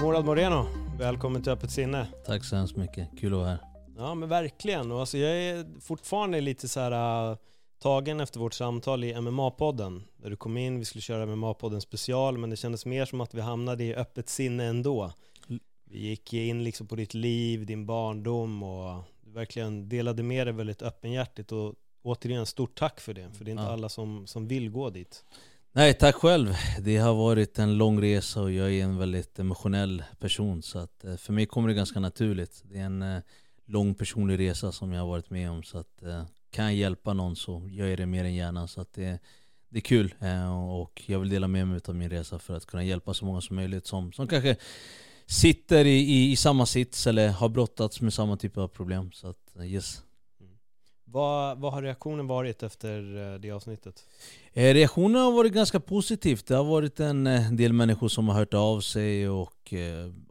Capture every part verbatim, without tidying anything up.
Moraad Moreno, välkommen till Öppet sinne. Tack så hemskt mycket, kul att vara här. Ja men verkligen, och alltså, jag är fortfarande lite så här, äh, tagen efter vårt samtal i M M A-podden. Där du kom in, vi skulle köra M M A-podden special, men det kändes mer som att vi hamnade i Öppet sinne ändå. Vi gick in liksom på ditt liv, din barndom, och du verkligen delade med dig väldigt öppenhjärtigt. Och återigen stort tack för det, för det är inte ja. alla som, som vill gå dit. Nej, tack själv. Det har varit en lång resa och jag är en väldigt emotionell person, så att för mig kommer det ganska naturligt. Det är en lång personlig resa som jag har varit med om, så att kan jag hjälpa någon så gör jag det mer än gärna, så att det, det är kul, och jag vill dela med mig av min resa för att kunna hjälpa så många som möjligt som, som kanske sitter i, i, i samma sits eller har brottats med samma typ av problem, så att yes. Vad, vad har reaktionen varit efter det avsnittet? Reaktionen har varit ganska positivt. Det har varit en del människor som har hört av sig och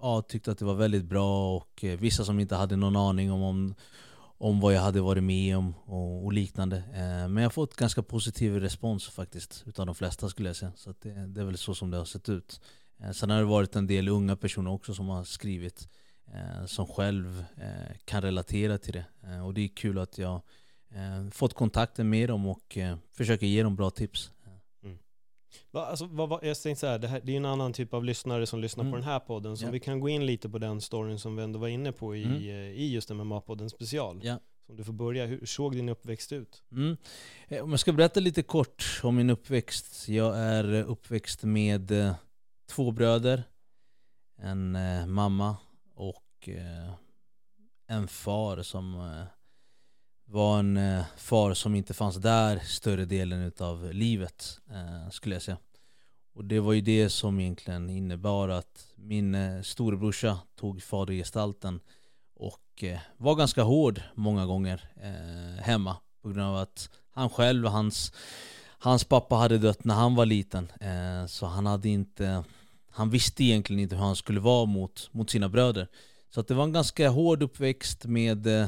ja, tyckte att det var väldigt bra, och vissa som inte hade någon aning om, om, om vad jag hade varit med om och, och liknande. Men jag har fått ganska positiv respons faktiskt utav de flesta, skulle jag säga. Så att det, det är väl så som det har sett ut. Sen har det varit en del unga personer också som har skrivit, som själv kan relatera till det. Och det är kul att jag fått kontakten med dem och försöker ge dem bra tips. Mm. Va, alltså, va, va, jag tänkte så här, det här, det är en annan typ av lyssnare som lyssnar mm. på den här podden, så yeah. vi kan gå in lite på den storyn som vi ändå var inne på i, mm. i just den med M M A-podden special. Yeah. Om du får börja, hur såg din uppväxt ut? Mm. Om jag ska berätta lite kort om min uppväxt. Jag är uppväxt med två bröder, en mamma och en far som... var en eh, far som inte fanns där större delen av livet, eh, skulle jag säga. Och det var ju det som egentligen innebar att min eh, storebrorsa tog fadergestalten och eh, var ganska hård många gånger eh, hemma, på grund av att han själv och hans, hans pappa hade dött när han var liten. Eh, så han hade inte, han visste egentligen inte hur han skulle vara mot, mot sina bröder. Så att det var en ganska hård uppväxt med... Eh,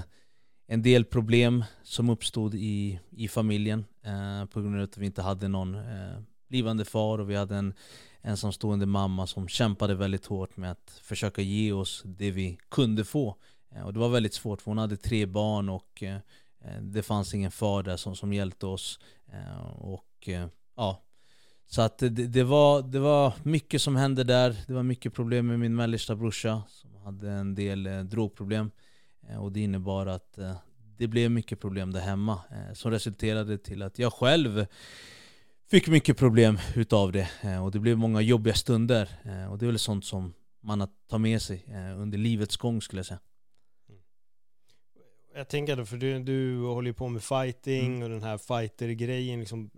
En del problem som uppstod i, i familjen eh, på grund av att vi inte hade någon eh, blivande far, och vi hade en ensamstående mamma som kämpade väldigt hårt med att försöka ge oss det vi kunde få. Eh, och det var väldigt svårt, för hon hade tre barn och eh, det fanns ingen far där som, som hjälpte oss. Eh, och eh, ja, så att det, det, var, det var mycket som hände där. Det var mycket problem med min mellersta brorsa som hade en del eh, drogproblem. Och det innebar att det blev mycket problem där hemma, som resulterade till att jag själv fick mycket problem utav det. Och det blev många jobbiga stunder, och det är väl sånt som man tar med sig under livets gång, skulle jag säga. Jag tänker då, för du, du håller ju på med fighting mm. och den här fighter-grejen. Liksom,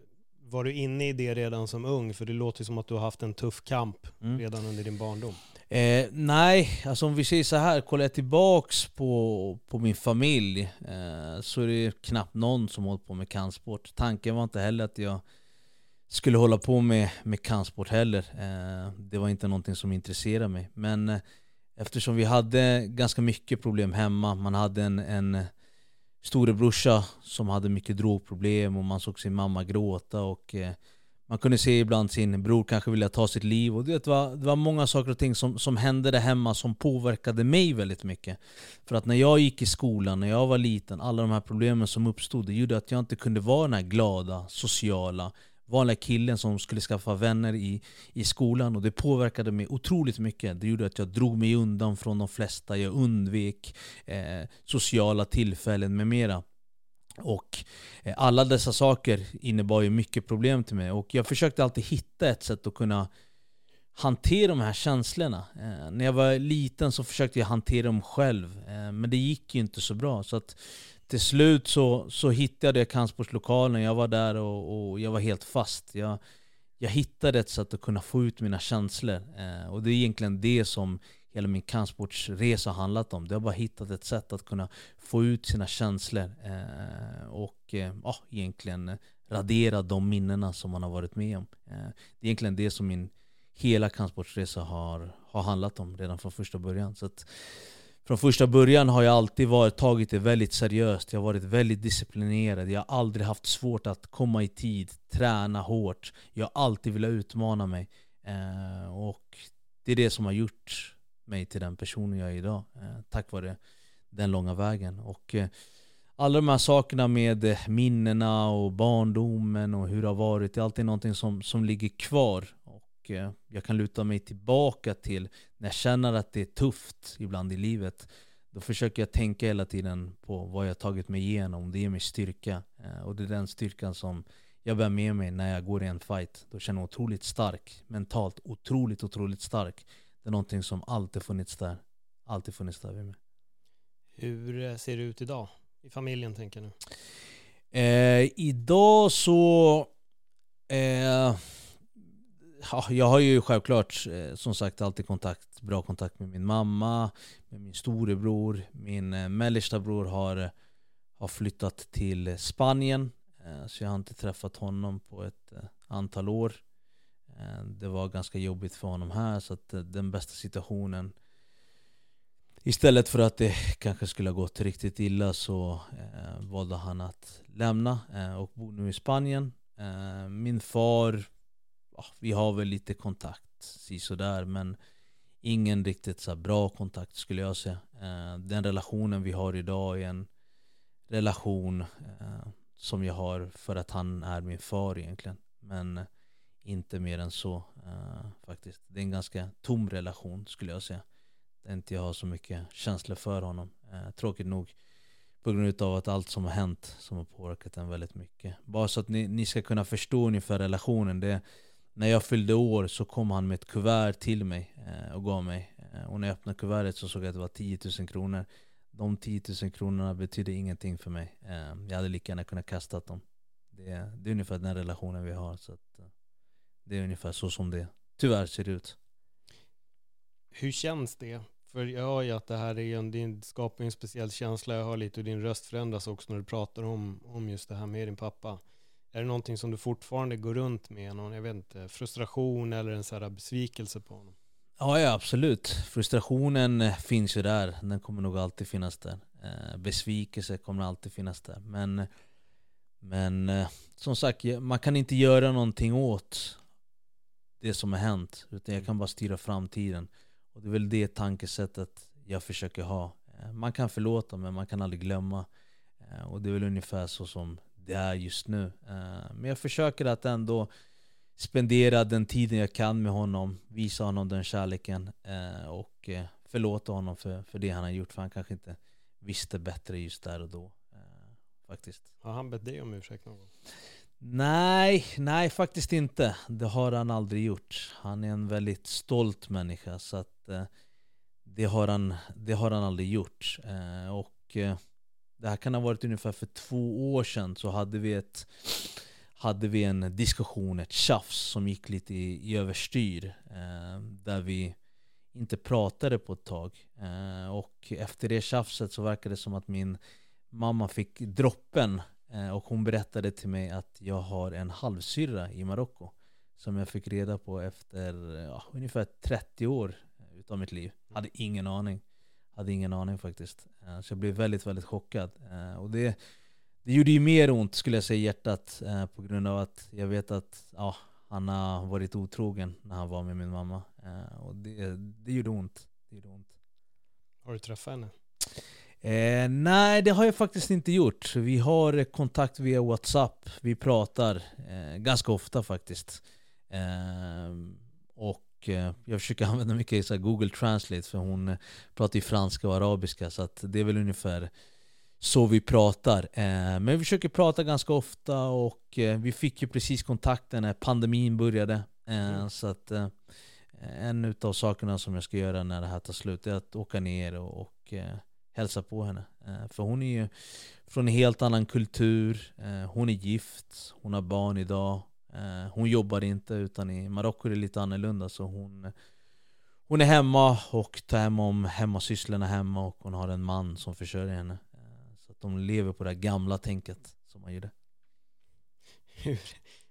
var du inne i det redan som ung? För det låter som att du har haft en tuff kamp mm. redan under din barndom. Eh, nej, alltså om vi säger så här, kollar jag tillbaks på, på min familj eh, så är det knappt någon som håller på med kampsport. Tanken var inte heller att jag skulle hålla på med, med kampsport heller. Eh, det var inte någonting som intresserade mig. Men eh, eftersom vi hade ganska mycket problem hemma, man hade en, en storebrorsa som hade mycket drogproblem, och man såg sin mamma gråta, och... Eh, Man kunde se ibland sin bror kanske vilja ta sitt liv. Och det var, det var många saker och ting som, som hände där hemma som påverkade mig väldigt mycket. För att när jag gick i skolan, när jag var liten, alla de här problemen som uppstod, det gjorde att jag inte kunde vara den här glada, sociala, vanliga killen som skulle skaffa vänner i, i skolan. Och det påverkade mig otroligt mycket. Det gjorde att jag drog mig undan från de flesta. Jag undvek eh, sociala tillfällen med mera. Och alla dessa saker innebar ju mycket problem till mig, och jag försökte alltid hitta ett sätt att kunna hantera de här känslorna. Eh, när jag var liten så försökte jag hantera dem själv. Eh, men det gick ju inte så bra. Så att till slut så, så hittade jag kampsportslokalen. Jag var där och, och jag var helt fast. Jag, jag hittade ett sätt att kunna få ut mina känslor. Eh, och det är egentligen det som hela min kampsportsresa har handlat om. Det har bara hittat ett sätt att kunna få ut sina känslor. Eh, och eh, ja, egentligen radera de minnena som man har varit med om. Eh, det är egentligen det som min hela kampsportsresa har, har handlat om redan från första början. Så att från första början har jag alltid varit, tagit det väldigt seriöst. Jag har varit väldigt disciplinerad. Jag har aldrig haft svårt att komma i tid, träna hårt. Jag har alltid velat utmana mig. Eh, och det är det som har gjort mig till den personen jag är idag. Eh, tack vare den långa vägen. Och eh, alla de här sakerna med minnena och barndomen och hur det har varit, det är alltid någonting som, som ligger kvar. Och eh, jag kan luta mig tillbaka till när jag känner att det är tufft ibland i livet. Då försöker jag tänka hela tiden på vad jag tagit mig igenom. Det ger mig styrka. Eh, och det är den styrkan som jag bär med mig när jag går i en fight. Då känner jag otroligt stark. Mentalt otroligt, otroligt stark. Det är någonting som alltid funnits där. Alltid funnits där vid mig. Hur ser det ut idag? I familjen tänker jag nu. Eh, idag så... Eh, ja, jag har ju självklart eh, som sagt alltid kontakt, bra kontakt med min mamma, med min storebror. Min eh, mellersta bror har, har flyttat till Spanien. Eh, så jag har inte träffat honom på ett eh, antal år. Det var ganska jobbigt för honom här, så att den bästa situationen, istället för att det kanske skulle ha gått riktigt illa, så eh, valde han att lämna eh, och bor nu i Spanien. Eh, min far, ja, vi har väl lite kontakt sådär, men ingen riktigt så bra kontakt skulle jag säga. Eh, den relationen vi har idag är en relation eh, som jag har för att han är min far egentligen, men inte mer än så uh, faktiskt. Det är en ganska tom relation skulle jag säga. Det är inte jag har så mycket känslor för honom. Uh, tråkigt nog. På grund av att allt som har hänt som har påverkat den väldigt mycket. Bara så att ni, ni ska kunna förstå ungefär relationen. Det, när jag fyllde år så kom han med ett kuvert till mig uh, och gav mig. Uh, och när jag öppnade kuvertet så såg jag att det var tio tusen kronor. De tio tusen kronorna betydde ingenting för mig. Uh, jag hade lika gärna kunnat kasta dem. Det, det är ungefär den relationen vi har. Så att... Uh, det är ungefär så som det tyvärr ser ut. Hur känns det? För jag hör ju att det här är en, det skapar en speciell känsla. Jag hör lite hur din röst förändras också när du pratar om, om just det här med din pappa. Är det någonting som du fortfarande går runt med? Någon, jag vet inte, frustration eller en så här besvikelse på honom? Ja, ja, absolut. Frustrationen finns ju där. Den kommer nog alltid finnas där. Besvikelse kommer alltid finnas där. Men, men som sagt, man kan inte göra någonting åt det som har hänt, utan jag kan bara styra framtiden. Och det är väl det tankesättet jag försöker ha. Man kan förlåta, men man kan aldrig glömma. Och det är väl ungefär så som det är just nu. Men jag försöker att ändå spendera den tiden jag kan med honom, visa honom den kärleken och förlåta honom för, för det han har gjort, för han kanske inte visste bättre just där och då faktiskt. Har han bett dig om ursäkt någon gång? Nej, nej faktiskt inte. Det har han aldrig gjort. Han är en väldigt stolt människa, så att eh, det har han, det har han aldrig gjort. Eh, och eh, det här kan ha varit ungefär för två år sedan, så hade vi ett hade vi en diskussion, ett tjafs som gick lite i, i överstyr eh, där vi inte pratade på ett tag. Eh, och efter det tjafset så verkade det som att min mamma fick droppen. Och hon berättade till mig att jag har en halvsyrra i Marocko som jag fick reda på efter ja, ungefär trettio år utav mitt liv. Hade ingen aning. Hade ingen aning faktiskt. Så jag blev väldigt, väldigt chockad. Och det, det gjorde ju mer ont skulle jag säga i hjärtat, på grund av att jag vet att ja, han har varit otrogen när han var med min mamma. Och det, det gjorde ont. Det gjorde ont. Har du träffat henne? Eh, nej, det har jag faktiskt inte gjort. Vi har kontakt via WhatsApp. Vi pratar eh, ganska ofta faktiskt. Eh, och eh, jag försöker använda mycket så här Google Translate, för hon pratar ju franska och arabiska, så att det är väl ungefär så vi pratar. Eh, men vi försöker prata ganska ofta, och eh, vi fick ju precis kontakten när pandemin började. Eh, mm. Så att eh, en utav sakerna som jag ska göra när det här tar slut är att åka ner och, och eh, hälsa på henne. Eh, för hon är ju från en helt annan kultur. Eh, hon är gift. Hon har barn idag. Eh, hon jobbar inte, utan i Marocko är det lite annorlunda. Så hon, hon är hemma och tar hem om hemmasysslorna hemma, och hon har en man som försörjer henne. Eh, så att de lever på det gamla tänket som man gjorde. Hur,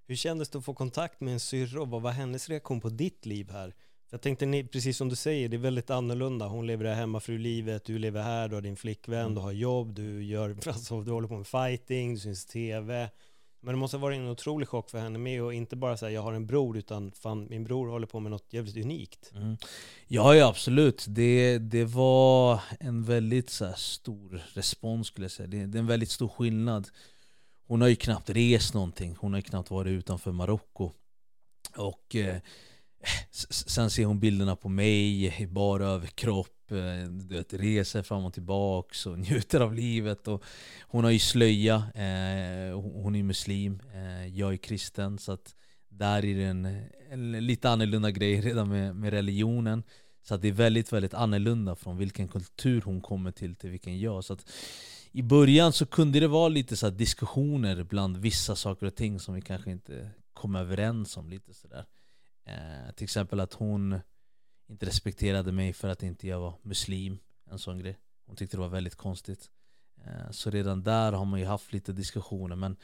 hur kändes det att få kontakt med en syrra, och vad var hennes reaktion på ditt liv här? Jag tänkte, precis som du säger, det är väldigt annorlunda. Hon lever det här hemmafrulivet, du lever här, du har din flickvän, mm. du har jobb, du, gör, alltså, du håller på med fighting, du syns tv. Men det måste ha varit en otrolig chock för henne med, och inte bara säga jag har en bror, utan fan, min bror håller på med något jävligt unikt. Mm. Ja, ja, absolut. Det, det var en väldigt så här, stor respons skulle jag säga. Det, det är en väldigt stor skillnad. Hon har ju knappt rest någonting. Hon har ju knappt varit utanför Marocko. Och eh, sen ser hon bilderna på mig i bara överkropp. Eh, du vet, reser fram och tillbaka och njuter av livet. Och hon har ju slöja. Eh, hon är muslim. Eh, jag är kristen. Så att där är det en, en lite annorlunda grej redan med, med religionen. Så att det är väldigt, väldigt annorlunda från vilken kultur hon kommer till till vilken jag. Så att i början så kunde det vara lite så här diskussioner bland vissa saker och ting som vi kanske inte kom överens om lite sådär. Eh, till exempel att hon inte respekterade mig för att inte jag var muslim. En sån grej. Hon tyckte det var väldigt konstigt. Eh, så redan där har man ju haft lite diskussioner. Men,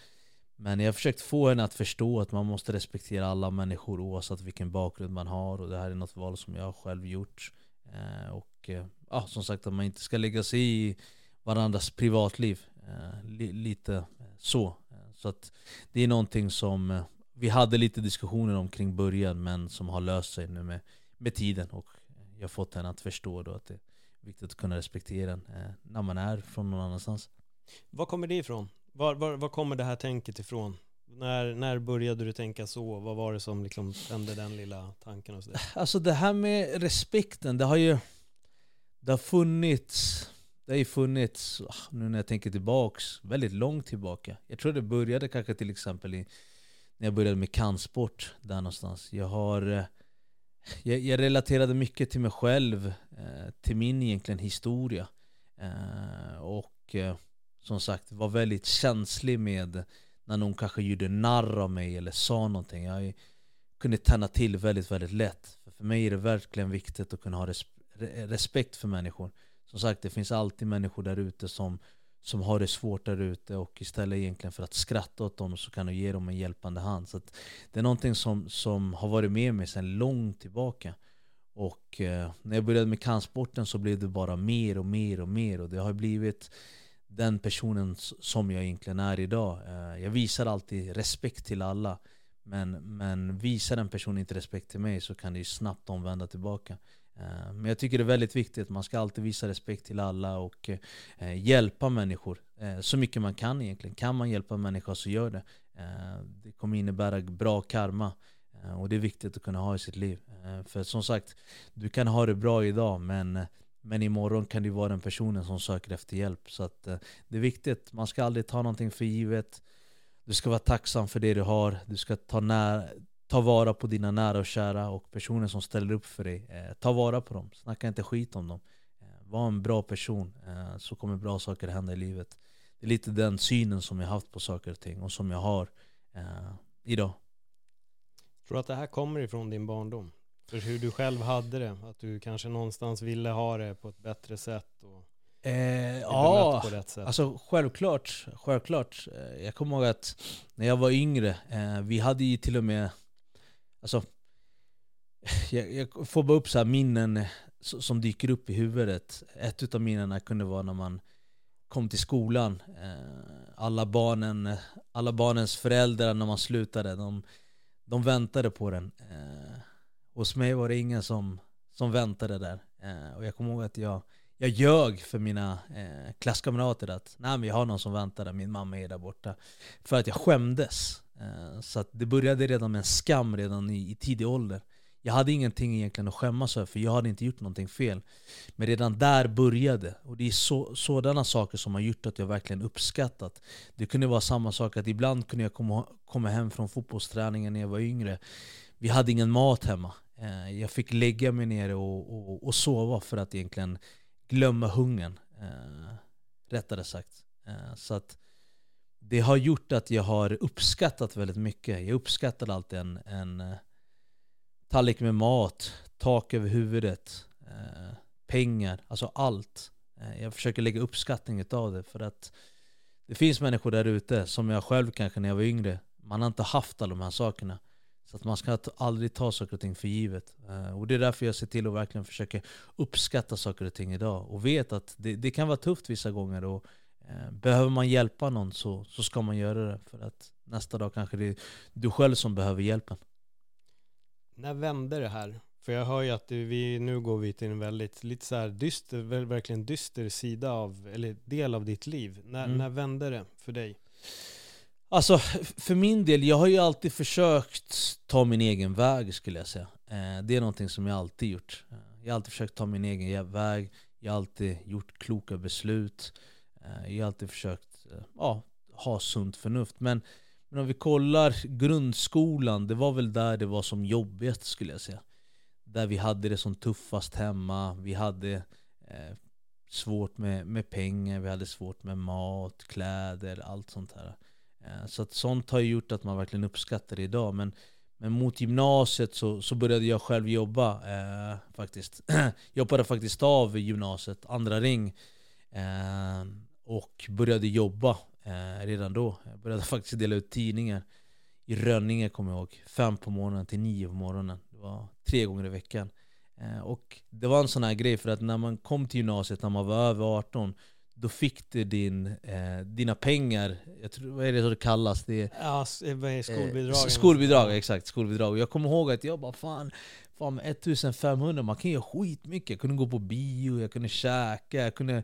men jag har försökt få henne att förstå att man måste respektera alla människor oavsett vilken bakgrund man har. Och det här är något val som jag själv gjort. Eh, och eh, ja, som sagt, att man inte ska lägga sig i varandras privatliv, eh, li- lite så. Så att det är någonting som eh, vi hade lite diskussioner om kring början, men som har löst sig nu med, med tiden, och jag har fått henne att förstå då att det är viktigt att kunna respektera den eh, när man är från någon annanstans. Var kommer det ifrån? Var, var, var kommer det här tänket ifrån? När, när började du tänka så? Vad var det som liksom tände den lilla tanken? Och så där? Alltså det här med respekten, det har ju det har funnits Det har ju funnits, nu när jag tänker tillbaks, väldigt långt tillbaka. Jag tror det började kanske till exempel i, när jag började med kampsport där någonstans. Jag har jag, jag relaterade mycket till mig själv, till min egentligen historia. Och som sagt var väldigt känslig med när någon kanske gjorde narr av mig eller sa någonting. Jag kunde tända till väldigt, väldigt lätt. För mig är det verkligen viktigt att kunna ha respekt för människor. Som sagt, det finns alltid människor där ute som, som har det svårt där ute, och istället egentligen för att skratta åt dem så kan du ge dem en hjälpande hand. Så att det är någonting som, som har varit med mig sedan långt tillbaka. Och eh, när jag började med kampsporten så blev det bara mer och mer och mer, och det har blivit den personen som jag egentligen är idag. Eh, jag visar alltid respekt till alla, men, men visar en person inte respekt till mig så kan det ju snabbt omvända tillbaka. Men jag tycker det är väldigt viktigt. Man ska alltid visa respekt till alla och eh, hjälpa människor eh, så mycket man kan egentligen. Kan man hjälpa människor så gör det. Eh, det kommer innebära bra karma, eh, och det är viktigt att kunna ha i sitt liv. Eh, för som sagt, du kan ha det bra idag, men, men imorgon kan du vara den personen som söker efter hjälp. Så att, eh, det är viktigt. Man ska aldrig ta någonting för givet. Du ska vara tacksam för det du har. Du ska ta nära... Ta vara på dina nära och kära, och personer som ställer upp för dig. Eh, ta vara på dem. Snacka inte skit om dem. Eh, var en bra person, eh, så kommer bra saker hända i livet. Det är lite den synen som jag haft på saker och ting, och som jag har eh, idag. Jag tror att det här kommer ifrån din barndom. För hur du själv hade det. Att du kanske någonstans ville ha det på ett bättre sätt. Och eh, ja, på rätt sätt. Alltså självklart, självklart. Jag kommer ihåg att när jag var yngre, eh, vi hade ju till och med... Alltså, jag, jag får bara upp så här minnen som dyker upp i huvudet. Ett av minnena kunde vara när man kom till skolan. Alla barnen, alla barnens föräldrar, när man slutade, de, de väntade på den. Hos mig var det ingen som, som väntade där. Och jag kommer ihåg att jag, jag ljög för mina klasskamrater att nej, men jag har någon som väntar där, min mamma är där borta. För att jag skämdes. Så att det började redan med en skam redan i, i tidig ålder. Jag hade ingenting egentligen att skämmas för, för jag hade inte gjort någonting fel. Men redan där började. Och det är så, sådana saker som har gjort att jag verkligen uppskattat. Det kunde vara samma sak att ibland kunde jag komma, komma hem från fotbollsträningen när jag var yngre. Vi hade ingen mat hemma. eh, jag fick lägga mig ner och, och, och sova för att egentligen glömma hungern, eh, rättare sagt. Eh, så att det har gjort att jag har uppskattat väldigt mycket. Jag uppskattar alltid en, en eh, tallrik med mat, tak över huvudet, eh, pengar, alltså allt. Eh, jag försöker lägga uppskattning av det, för att det finns människor där ute, som jag själv kanske när jag var yngre, man har inte haft alla de här sakerna. Så att man ska aldrig ta saker och ting för givet. Och det är därför jag ser till att verkligen försöka uppskatta saker och ting idag. Och vet att det, det kan vara tufft vissa gånger. Och eh, behöver man hjälpa någon så, så ska man göra det. För att nästa dag kanske det är du själv som behöver hjälpen. När vänder det här? För jag hör ju att vi, nu går vi till en väldigt lite så här dyster, verkligen dyster sida av, eller del av ditt liv. När, mm. när vänder det för dig? Alltså för min del, jag har ju alltid försökt ta min egen väg, skulle jag säga. Det är någonting som jag alltid gjort. Jag har alltid försökt ta min egen väg. Jag har alltid gjort kloka beslut. Jag har alltid försökt ja, ha sunt förnuft. Men, men om vi kollar grundskolan, det var väl där det var som jobbigt, skulle jag säga. Där vi hade det som tuffast hemma. Vi hade eh, svårt med, med pengar. Vi hade svårt med mat, kläder, allt sånt här. Så att sånt har gjort att man verkligen uppskattar det idag. Men, men mot gymnasiet så, så började jag själv jobba eh, faktiskt. Jag hoppade faktiskt av gymnasiet, andra ring. Eh, och började jobba eh, redan då. Jag började faktiskt dela ut tidningar. I Rönninge kommer jag ihåg. Fem på morgonen till nio på morgonen. Det var tre gånger i veckan. Eh, och det var en sån här grej, för att när man kom till gymnasiet, när man var över arton, då fick du din, eh, dina pengar. Jag tror, vad är det så det kallas? Det är, ja, skolbidrag. Eh, skolbidrag, exakt. Skolbidrag. Och jag kommer ihåg att jag bara, fan, fan med femton hundra, man kan göra skitmycket. Jag kunde gå på bio, jag kunde käka, jag kunde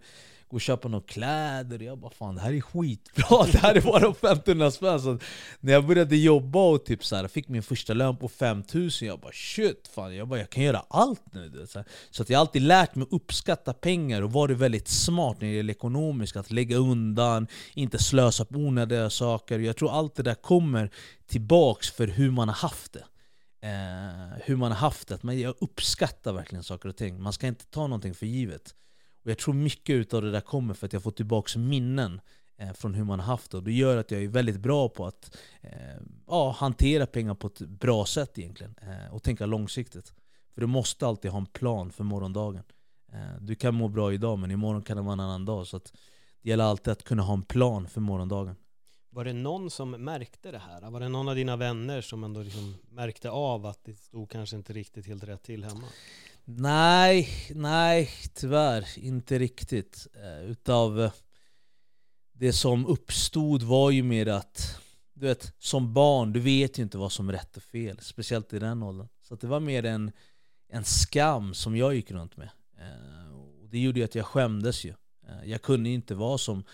gå och köpa några kläder. Jag bara, fan, det här är skitbra. Det här är bara femton hundra spänn. Så när jag började jobba och typ så här, fick min första lön på femtusen, jag bara, shit, fan. Jag bara, jag kan göra allt nu. Så, så att jag har alltid lärt mig uppskatta pengar och varit väldigt smart när det gäller ekonomiskt. Att lägga undan, inte slösa på onödiga saker. Jag tror allt det där kommer tillbaks för hur man har haft det. Eh, hur man har haft det. Men jag uppskattar verkligen saker och ting. Man ska inte ta någonting för givet. Och jag tror mycket av det där kommer för att jag får tillbaka minnen eh, från hur man har haft det. Och det gör att jag är väldigt bra på att eh, ja, hantera pengar på ett bra sätt egentligen. Eh, och tänka långsiktigt. För du måste alltid ha en plan för morgondagen. Eh, du kan må bra idag, men imorgon kan det vara en annan dag. Så att det gäller alltid att kunna ha en plan för morgondagen. Var det någon som märkte det här? Var det någon av dina vänner som ändå liksom märkte av att det stod kanske inte riktigt helt rätt till hemma? Nej, nej, tyvärr inte riktigt. Utav det som uppstod var ju mer att, du vet, som barn, du vet ju inte vad som är rätt och fel, speciellt i den åldern. Så att det var mer en, en skam som jag gick runt med. Och det gjorde ju att jag skämdes ju. Jag kunde inte vara som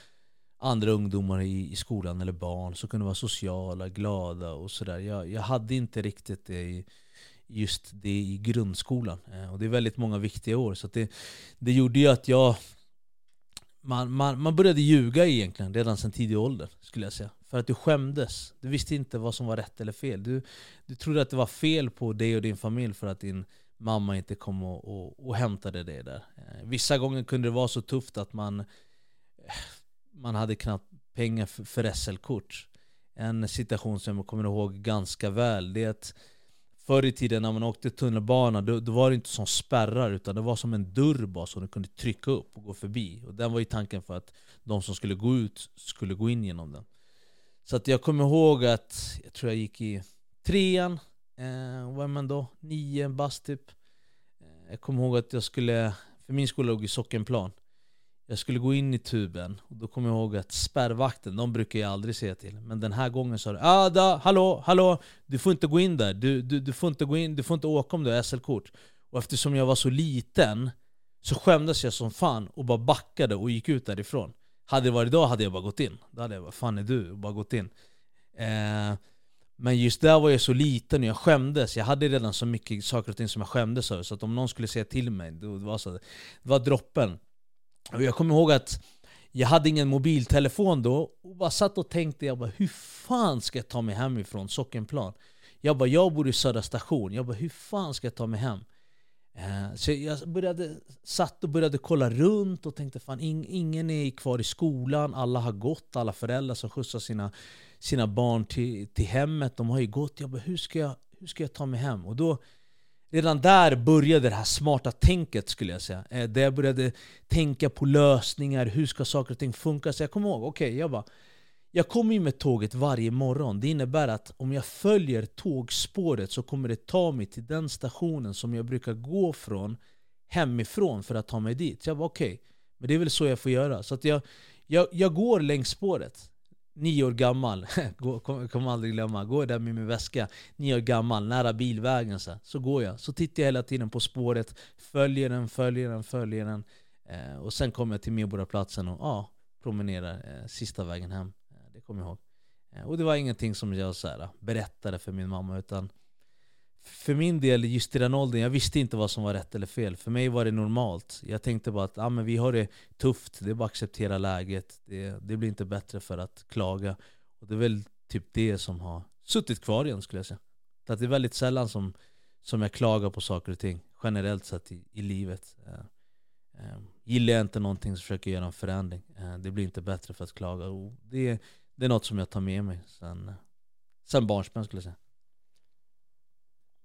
andra ungdomar i, i skolan eller barn som kunde vara sociala, glada och sådär. Jag, jag hade inte riktigt det i just det i grundskolan. Och det är väldigt många viktiga år. Så att det, det gjorde ju att jag... Man, man, man började ljuga egentligen redan sedan tidig ålder, skulle jag säga. För att du skämdes. Du visste inte vad som var rätt eller fel. Du, du trodde att det var fel på dig och din familj för att din mamma inte kom och, och, och hämtade dig där. Vissa gånger kunde det vara så tufft att man, man hade knappt pengar för, för S L-kort. En situation som jag kommer ihåg ganska väl, det är att förr i tiden när man åkte tunnelbana, då, då var det inte som spärrar, utan det var som en dörr bara som du kunde trycka upp och gå förbi. Och den var ju tanken för att de som skulle gå ut skulle gå in genom den. Så att jag kommer ihåg att jag tror jag gick i trean, eh, vad är man då? Nio, bast typ. Jag kommer ihåg att jag skulle, för min skola låg i Sockenplan. Jag skulle gå in i tuben och då kommer jag ihåg att spärrvakten, de brukar jag aldrig säga till. Men den här gången sa de, ah, da, hallå, hallå, du får inte gå in där. Du, du, du får inte gå in, du får inte åka om du har S L-kort. Och eftersom jag var så liten så skämdes jag som fan och bara backade och gick ut därifrån. Hade det varit idag hade jag bara gått in. Då hade jag bara, fan är du? Och bara gått in. Eh, men just där var jag så liten och jag skämdes. Jag hade redan så mycket saker och ting som jag skämdes över. Så att om någon skulle säga till mig, det var, så, det var droppen. Och jag kommer ihåg att jag hade ingen mobiltelefon då och bara satt och tänkte, jag bara, hur fan ska jag ta mig hemifrån Sockenplan? Jag bara, jag bor i Södra station. Jag bara, hur fan ska jag ta mig hem? Eh, så jag började, satt och började kolla runt och tänkte, fan, in, ingen är kvar i skolan. Alla har gått, alla föräldrar som skjutsar sina, sina barn till, till hemmet. De har ju gått. Jag bara, hur ska jag, hur ska jag ta mig hem? Och då, redan där började det här smarta tänket, skulle jag säga. Eh, där jag började tänka på lösningar. Hur ska saker och ting funka? Så jag kommer ihåg, okej, okay, jag bara... Jag kommer ju med tåget varje morgon. Det innebär att om jag följer tågspåret så kommer det ta mig till den stationen som jag brukar gå från hemifrån för att ta mig dit. Så jag var okej, okay, men det är väl så jag får göra. Så att jag, jag, jag går längs spåret. Nio år gammal, kommer kom aldrig glömma. Går där med min väska, nio år gammal, nära bilvägen. Så, så går jag. Så tittar jag hela tiden på spåret. Följer den, följer den, följer den. Eh, och sen kommer jag till Medborgarplatsen och ja, promenerar eh, sista vägen hem. Det kommer jag ihåg. Och det var ingenting som jag så här, berättade för min mamma, utan för min del just i den åldern, jag visste inte vad som var rätt eller fel. För mig var det normalt. Jag tänkte bara att ah, men vi har det tufft, det är bara att acceptera läget. Det, det blir inte bättre för att klaga. Och det är väl typ det som har suttit kvar igen, skulle jag säga. Så att det är väldigt sällan som, som jag klagar på saker och ting generellt sett i, i livet. Uh, uh, gillar jag inte någonting så försöker jag göra en förändring. Uh, det blir inte bättre för att klaga. Och det är Det är något som jag tar med mig sen, sen barnsben, skulle jag säga.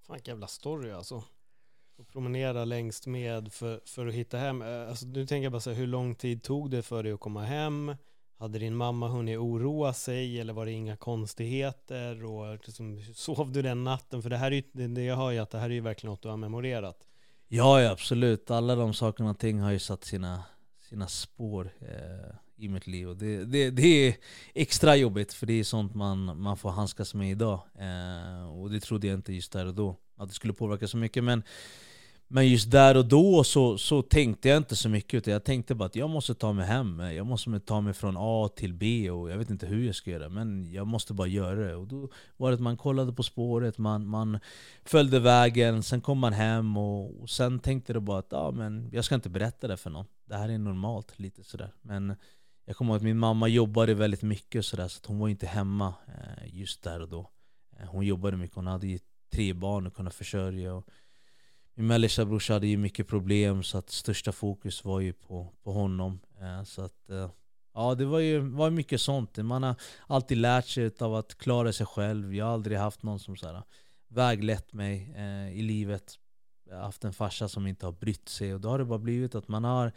Fan, jävla story alltså. Att promenera längst med för, för att hitta hem. Alltså, nu tänker jag bara så här, hur lång tid tog det för dig att komma hem? Hade din mamma hunnit oroa sig? Eller var det inga konstigheter? Och liksom, sov du den natten? För det här är ju, det jag hör ju att det här är ju verkligen något du har memorerat. Ja, ja, absolut. Alla de sakerna och ting har ju satt sina, sina spår eh. i mitt liv, och det, det, det är extra jobbigt, för det är sånt man, man får handskas med idag, eh, och det trodde jag inte just där och då att det skulle påverka så mycket, men, men just där och då så, så tänkte jag inte så mycket, utan jag tänkte bara att jag måste ta mig hem, jag måste ta mig från A till B, och jag vet inte hur jag ska göra, men jag måste bara göra det. Och då var det att man kollade på spåret, man, man följde vägen, sen kom man hem, och, och sen tänkte jag bara att ah, men jag ska inte berätta det för någon, det här är normalt, lite sådär. Men jag kommer ihåg att min mamma jobbade väldigt mycket sådär, så att hon var inte hemma eh, just där och då. Eh, hon jobbade mycket, hon hade ju tre barn att kunna försörja. Och min mellersta bror hade ju mycket problem, så att största fokus var ju på, på honom. Eh, så att, eh, ja, det var ju var mycket sånt. Man har alltid lärt sig av att klara sig själv. Jag har aldrig haft någon som sådär, väglett mig eh, i livet. Jag har haft en farsa som inte har brytt sig, och då har det bara blivit att man har...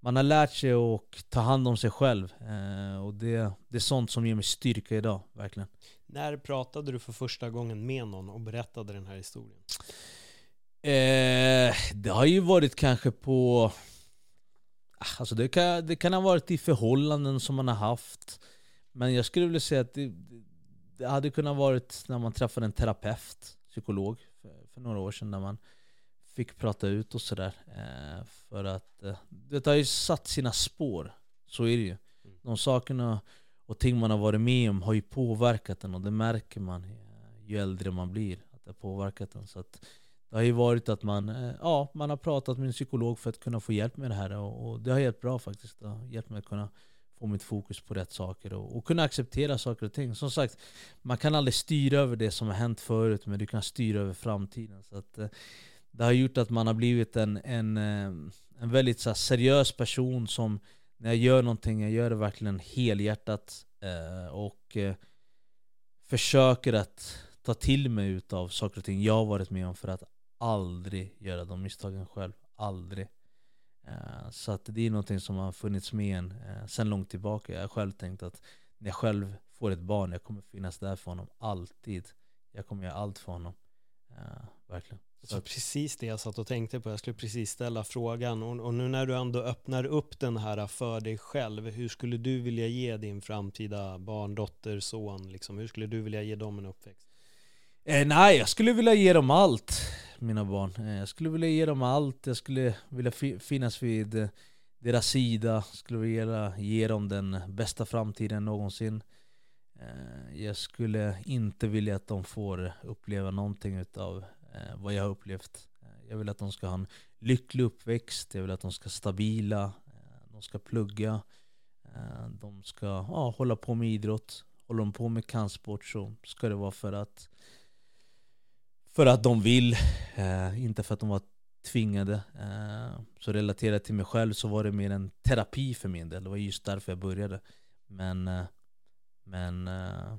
Man har lärt sig att ta hand om sig själv. Eh, och det, det är sånt som ger mig styrka idag, verkligen. När pratade du för första gången med någon och berättade den här historien? Eh, det har ju varit kanske på... Alltså det kan, det kan ha varit i förhållanden som man har haft. Men jag skulle vilja säga att det, det hade kunnat varit när man träffade en terapeut, psykolog, för, för några år sedan, när man... fick prata ut och sådär. Eh, för att eh, det har ju satt sina spår. Så är det ju. De sakerna och ting man har varit med om har ju påverkat en, och det märker man eh, ju äldre man blir, att det har påverkat en. Så att det har ju varit att man, eh, ja, man har pratat med en psykolog för att kunna få hjälp med det här, och, och det har hjälpt bra faktiskt. Det har hjälpt mig att kunna få mitt fokus på rätt saker, och, och kunna acceptera saker och ting. Som sagt, man kan aldrig styra över det som har hänt förut, men du kan styra över framtiden. Så att eh, det har gjort att man har blivit en, en, en väldigt så här, seriös person, som när jag gör någonting, jag gör det verkligen helhjärtat eh, och eh, försöker att ta till mig utav saker och ting jag har varit med om, för att aldrig göra de misstagen själv. Aldrig. Eh, så att det är någonting som har funnits med en eh, sen långt tillbaka. Jag har själv tänkt att när jag själv får ett barn, jag kommer finnas där för honom alltid. Jag kommer göra allt för honom. Eh, verkligen. Så precis det jag satt och tänkte på. Jag skulle precis ställa frågan. Och, och nu när du ändå öppnar upp den här för dig själv, hur skulle du vilja ge din framtida barn, dotter, son? Liksom? Hur skulle du vilja ge dem en uppväxt? Eh, nej, jag skulle vilja ge dem allt, mina barn. Eh, jag skulle vilja ge dem allt. Jag skulle vilja fi- finnas vid eh, deras sida. Jag skulle vilja ge dem den bästa framtiden någonsin. Eh, jag skulle inte vilja att de får uppleva någonting utav vad jag har upplevt. Jag vill att de ska ha en lycklig uppväxt. Jag vill att de ska stabila. De ska plugga. De ska ja, hålla på med idrott. Håller de på med kampsport, så ska det vara för att För att de vill, eh, inte för att de var tvingade. Eh, så relaterat till mig själv så var det mer en terapi för min del. Det var just därför jag började. Men, eh, men eh,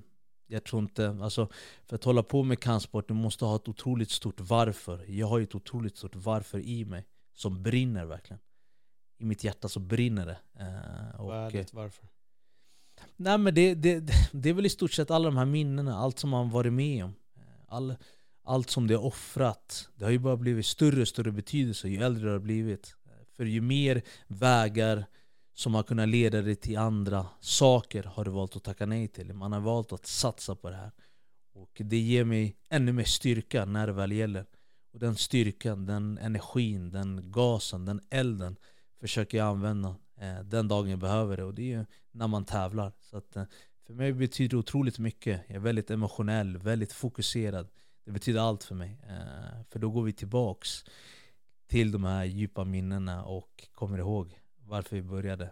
jag tror inte, alltså, för att hålla på med kampsport, du måste ha ett otroligt stort varför. Jag har ju ett otroligt stort varför i mig som brinner verkligen. I mitt hjärta så brinner det. Eh, och, Vad är det, varför? Nej, men det, det, det är väl i stort sett alla de här minnena, allt som man varit med om. All, allt som det har offrat. Det har ju bara blivit större och större betydelse ju äldre det har blivit. För ju mer vägar som har kunnat leda dig till andra saker har du valt att tacka nej till. Man har valt att satsa på det här. Och det ger mig ännu mer styrka när det väl gäller. Och den styrkan, den energin, den gasen, den elden försöker jag använda den dagen jag behöver det, och det är ju när man tävlar. Så att för mig betyder det otroligt mycket. Jag är väldigt emotionell, väldigt fokuserad. Det betyder allt för mig. För då går vi tillbaks till de här djupa minnena och kommer ihåg varför vi började.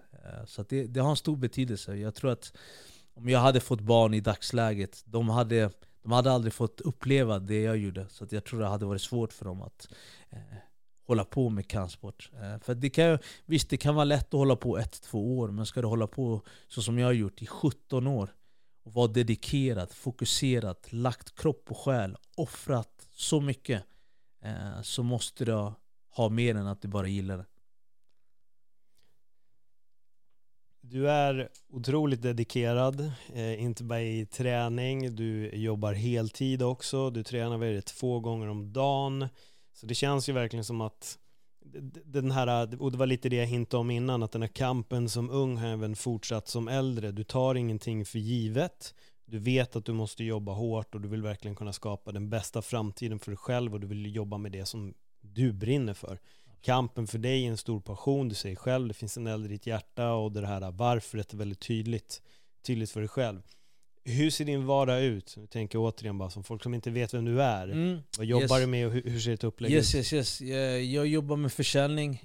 Så att det, det har en stor betydelse. Jag tror att om jag hade fått barn i dagsläget, de hade, de hade aldrig fått uppleva det jag gjorde. Så att jag tror det hade varit svårt för dem att hålla på med kampsport. För det kan, visst, det kan vara lätt att hålla på ett, två år, men ska du hålla på så som jag har gjort i sjutton år och vara dedikerad, fokuserat, lagt kropp och själ, offrat så mycket, så måste du ha mer än att du bara gillar det. Du är otroligt dedikerad, eh, inte bara i träning, du jobbar heltid också, du tränar väldigt två gånger om dagen. Så det känns ju verkligen som att den här, och det var lite det jag hintade om innan, att den här kampen som ung har även fortsatt som äldre. Du tar ingenting för givet. Du vet att du måste jobba hårt och du vill verkligen kunna skapa den bästa framtiden för dig själv, och du vill jobba med det som du brinner för. Kampen för dig är en stor passion, du säger själv. Det finns en eld i ditt hjärta, och det här varför det är väldigt tydligt, tydligt för dig själv. Hur ser din vardag ut? Jag tänker återigen bara som folk som inte vet vem du är. Mm. Vad jobbar yes. du med och hur, hur ser ditt upplägg yes, ut? Yes, yes. Jag, jag jobbar med försäljning.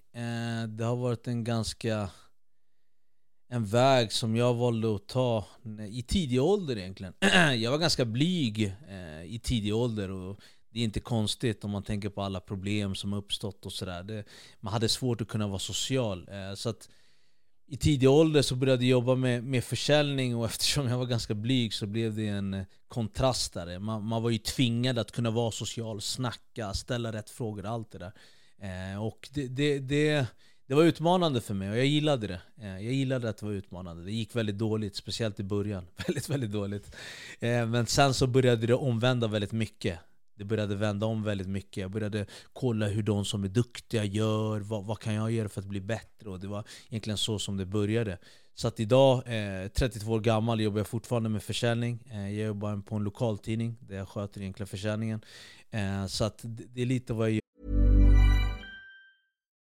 Det har varit en ganska en väg som jag valde att ta i tidig ålder egentligen. Jag var ganska blyg i tidig ålder, och det är inte konstigt om man tänker på alla problem som har uppstått och sådär. Man hade svårt att kunna vara social. Så att i tidig ålder så började jag jobba med, med försäljning, och eftersom jag var ganska blyg så blev det en kontrast där. Man, man var ju tvingad att kunna vara social, snacka, ställa rätt frågor, allt det där. Eh, och det, det, det, det var utmanande för mig, och jag gillade det. Eh, jag gillade att det var utmanande. Det gick väldigt dåligt, speciellt i början. väldigt, väldigt dåligt. Eh, men sen så började det omvända väldigt mycket. Det började vända om väldigt mycket. Jag började kolla hur de som är duktiga gör. Vad, vad kan jag göra för att bli bättre? Och det var egentligen så som det började. Så att idag, eh, trettiotvå år gammal, jobbar jag fortfarande med försäljning. Eh, jag jobbar på en lokaltidning där jag sköter egentligen försäljningen. Eh, så att det, det är lite vad jag gör.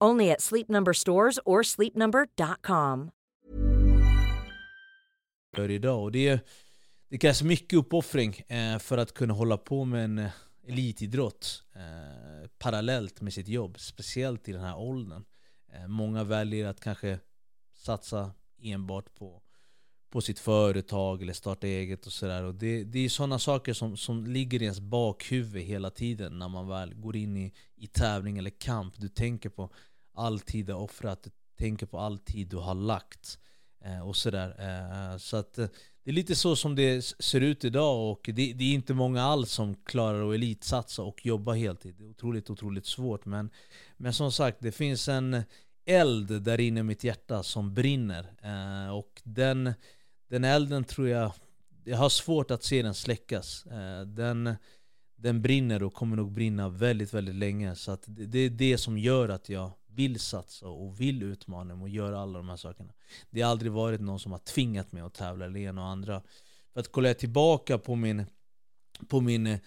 Only at Sleep Number stores or sleep number dot com. Idag, och det, det krävs mycket uppoffring eh, för att kunna hålla på med en elitidrott eh, parallellt med sitt jobb, speciellt i den här åldern. Eh, många väljer att kanske satsa enbart på, på sitt företag eller starta eget och sådär. Och det, det är sådana saker som, som ligger i ens bakhuvud hela tiden när man väl går in i, i tävling eller kamp. Du tänker på all tid du har offrat, du tänker på all tid du har lagt. och sådär. Så att det är lite så som det ser ut idag, och det, det är inte många alls som klarar att elitsatsa och jobba heltid. Det är otroligt, otroligt svårt, men, men som sagt, det finns en eld där inne i mitt hjärta som brinner, och den, den elden tror jag, jag har svårt att se den släckas. Den, den brinner och kommer nog brinna väldigt, väldigt länge. Så att det, det är det som gör att jag vill satsa och vill utmana mig och göra alla de här sakerna. Det har aldrig varit någon som har tvingat mig att tävla eller en och andra. För att kolla tillbaka på min, på min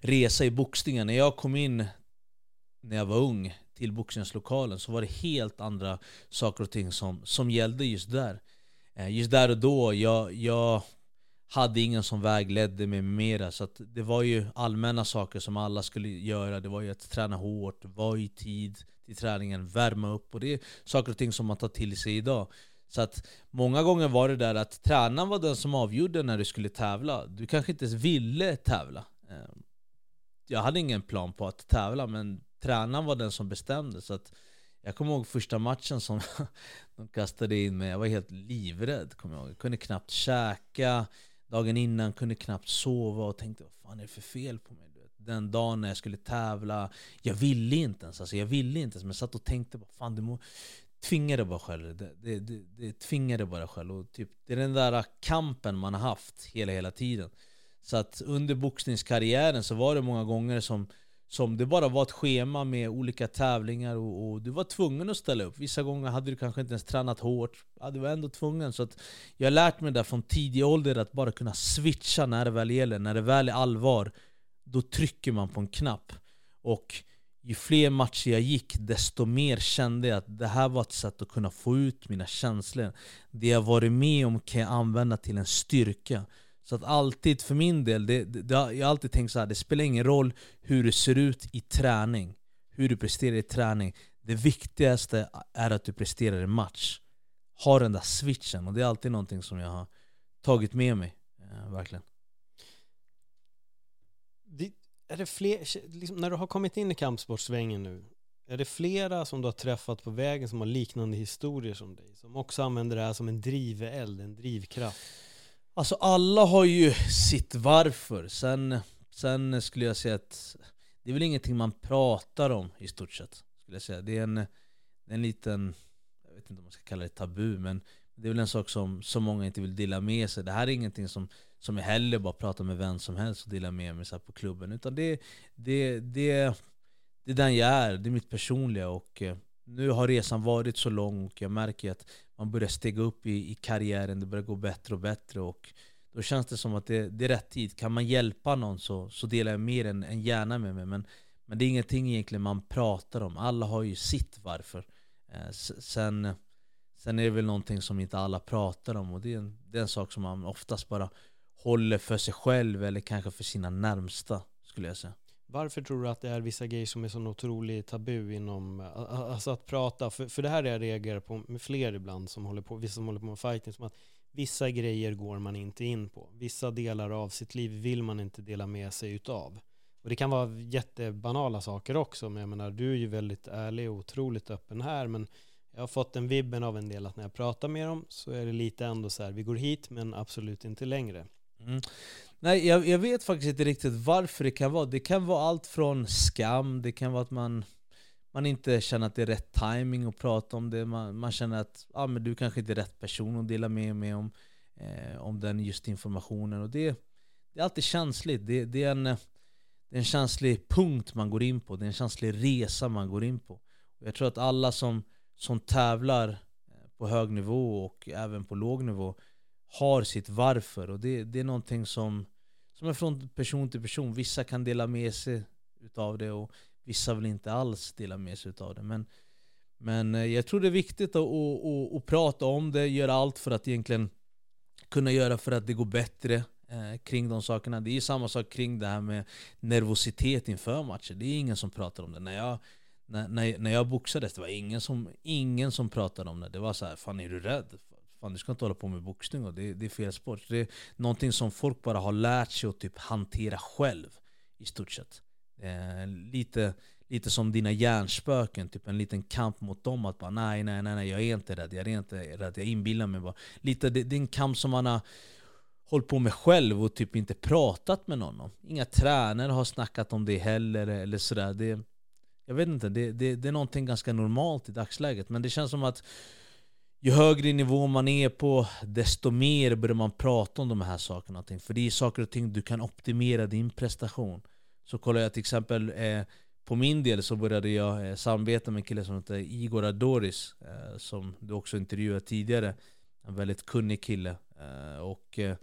resa i boxningen. När jag kom in, när jag var ung, till boxningslokalen, så var det helt andra saker och ting som, som gällde just där. Just där och då, jag... jag hade ingen som vägledde mig mera, så att det var ju allmänna saker som alla skulle göra. Det var ju att träna hårt, vara i tid till träningen, värma upp, och det är saker och ting som man tar till sig idag. Så att många gånger var det där att tränaren var den som avgjorde när du skulle tävla. Du kanske inte ens ville tävla. Jag hade ingen plan på att tävla, men tränaren var den som bestämde. Så att jag kommer ihåg första matchen som de kastade in mig. Jag var helt livrädd, kommer jag ihåg. Jag kunde knappt käka. Dagen innan kunde knappt sova och tänkte, vad fan är det för fel på mig? Den dagen när jag skulle tävla, jag ville inte ens, alltså jag ville inte ens, men satt och tänkte, vad fan, du må... tvingade bara själv. Det, det, det, det tvingade bara själv. Och typ, det är den där kampen man har haft hela, hela tiden. Så att under boxningskarriären så var det många gånger som, som det bara var ett schema med olika tävlingar, och, och du var tvungen att ställa upp. Vissa gånger hade du kanske inte ens tränat hårt. Ja, du var ändå tvungen. Så att jag har lärt mig där från tidig ålder att bara kunna switcha när det väl gäller. När det väl är allvar, då trycker man på en knapp. Och ju fler matcher jag gick, desto mer kände jag att det här var ett sätt att kunna få ut mina känslor. Det jag varit med om kan jag använda till en styrka. Så att alltid för min del, det, det, jag har alltid tänkt så här, det spelar ingen roll hur du ser ut i träning, hur du presterar i träning. Det viktigaste är att du presterar i match. Ha den där switchen, och det är alltid någonting som jag har tagit med mig, ja, verkligen. Det, är det fler, liksom, när du har kommit in i kampsportsvängen nu, är det flera som du har träffat på vägen som har liknande historier som dig, som också använder det här som en driveld, en drivkraft? Alltså alla har ju sitt varför. Sen, sen skulle jag säga att det är väl ingenting man pratar om i stort sett, skulle jag säga. Det är en, en liten, jag vet inte om man ska kalla det tabu, men det är väl en sak som så många inte vill dela med sig. Det här är ingenting som, som jag heller bara pratar med vem som helst och delar med mig så här på klubben. Utan det, det, det, det är den jag är, det är mitt personliga, och nu har resan varit så lång, och jag märker att man börjar stiga upp i, i karriären. Det börjar gå bättre och bättre, och då känns det som att det, det är rätt tid. Kan man hjälpa någon så, så delar jag mer än, än gärna med mig. Men, men det är ingenting egentligen man pratar om. Alla har ju sitt varför. Eh, sen, sen är det väl någonting som inte alla pratar om, och det är en, det är en sak som man oftast bara håller för sig själv eller kanske för sina närmsta, skulle jag säga. Varför tror du att det är vissa grejer som är så otroligt tabu inom, alltså att prata, för, för det här är jag reagerar på med fler ibland som håller på, vissa som håller på med fighting, som att vissa grejer går man inte in på, vissa delar av sitt liv vill man inte dela med sig utav, och det kan vara jättebanala saker också, men jag menar, du är ju väldigt ärlig och otroligt öppen här, men jag har fått en vibben av en del att när jag pratar med dem så är det lite ändå så här, vi går hit men absolut inte längre. Mm. Nej, jag, jag vet faktiskt inte riktigt varför det kan vara. Det kan vara allt från skam. Det kan vara att man, man inte känner att det är rätt timing att prata om det. Man, man känner att ah, men du kanske inte är rätt person att dela med mig om, eh, om den just informationen. Och det, det är alltid känsligt. Det, det, är en, det är en känslig punkt man går in på. Det är en känslig resa man går in på. Och jag tror att alla som, som tävlar på hög nivå och även på låg nivå har sitt varför, och det, det är någonting som, som är från person till person. Vissa kan dela med sig utav det, och vissa vill inte alls dela med sig utav det. Men, men jag tror det är viktigt att, att, att, att prata om det, göra allt för att egentligen kunna göra för att det går bättre eh, kring de sakerna. Det är ju samma sak kring det här med nervositet inför matcher. Det är ingen som pratar om det. När jag, när, när, när jag boxades, det var ingen som, ingen som pratade om det. Det var så här, fan är du rädd? Fan, du ska inte hålla på med boxning, och det, det är fel sport. Det är någonting som folk bara har lärt sig att typ hantera själv i stort sett. Eh, lite, lite som dina hjärnspöken, typ en liten kamp mot dem, att bara nej, nej, nej, nej jag är inte rädd, jag är inte rädd, jag inbillar mig bara. Lite, det, det är en kamp som man har hållit på med själv och typ inte pratat med någon om. Inga tränare har snackat om det heller eller sådär. Det, jag vet inte, det, det, det är någonting ganska normalt i dagsläget, men det känns som att ju högre nivå man är på, desto mer börjar man prata om de här sakerna. För det är saker och ting du kan optimera din prestation. Så kollar jag till exempel eh, på min del så började jag eh, samarbeta med en kille som heter Igor Adoris, eh, som du också intervjuade tidigare. En väldigt kunnig kille. Eh, och eh,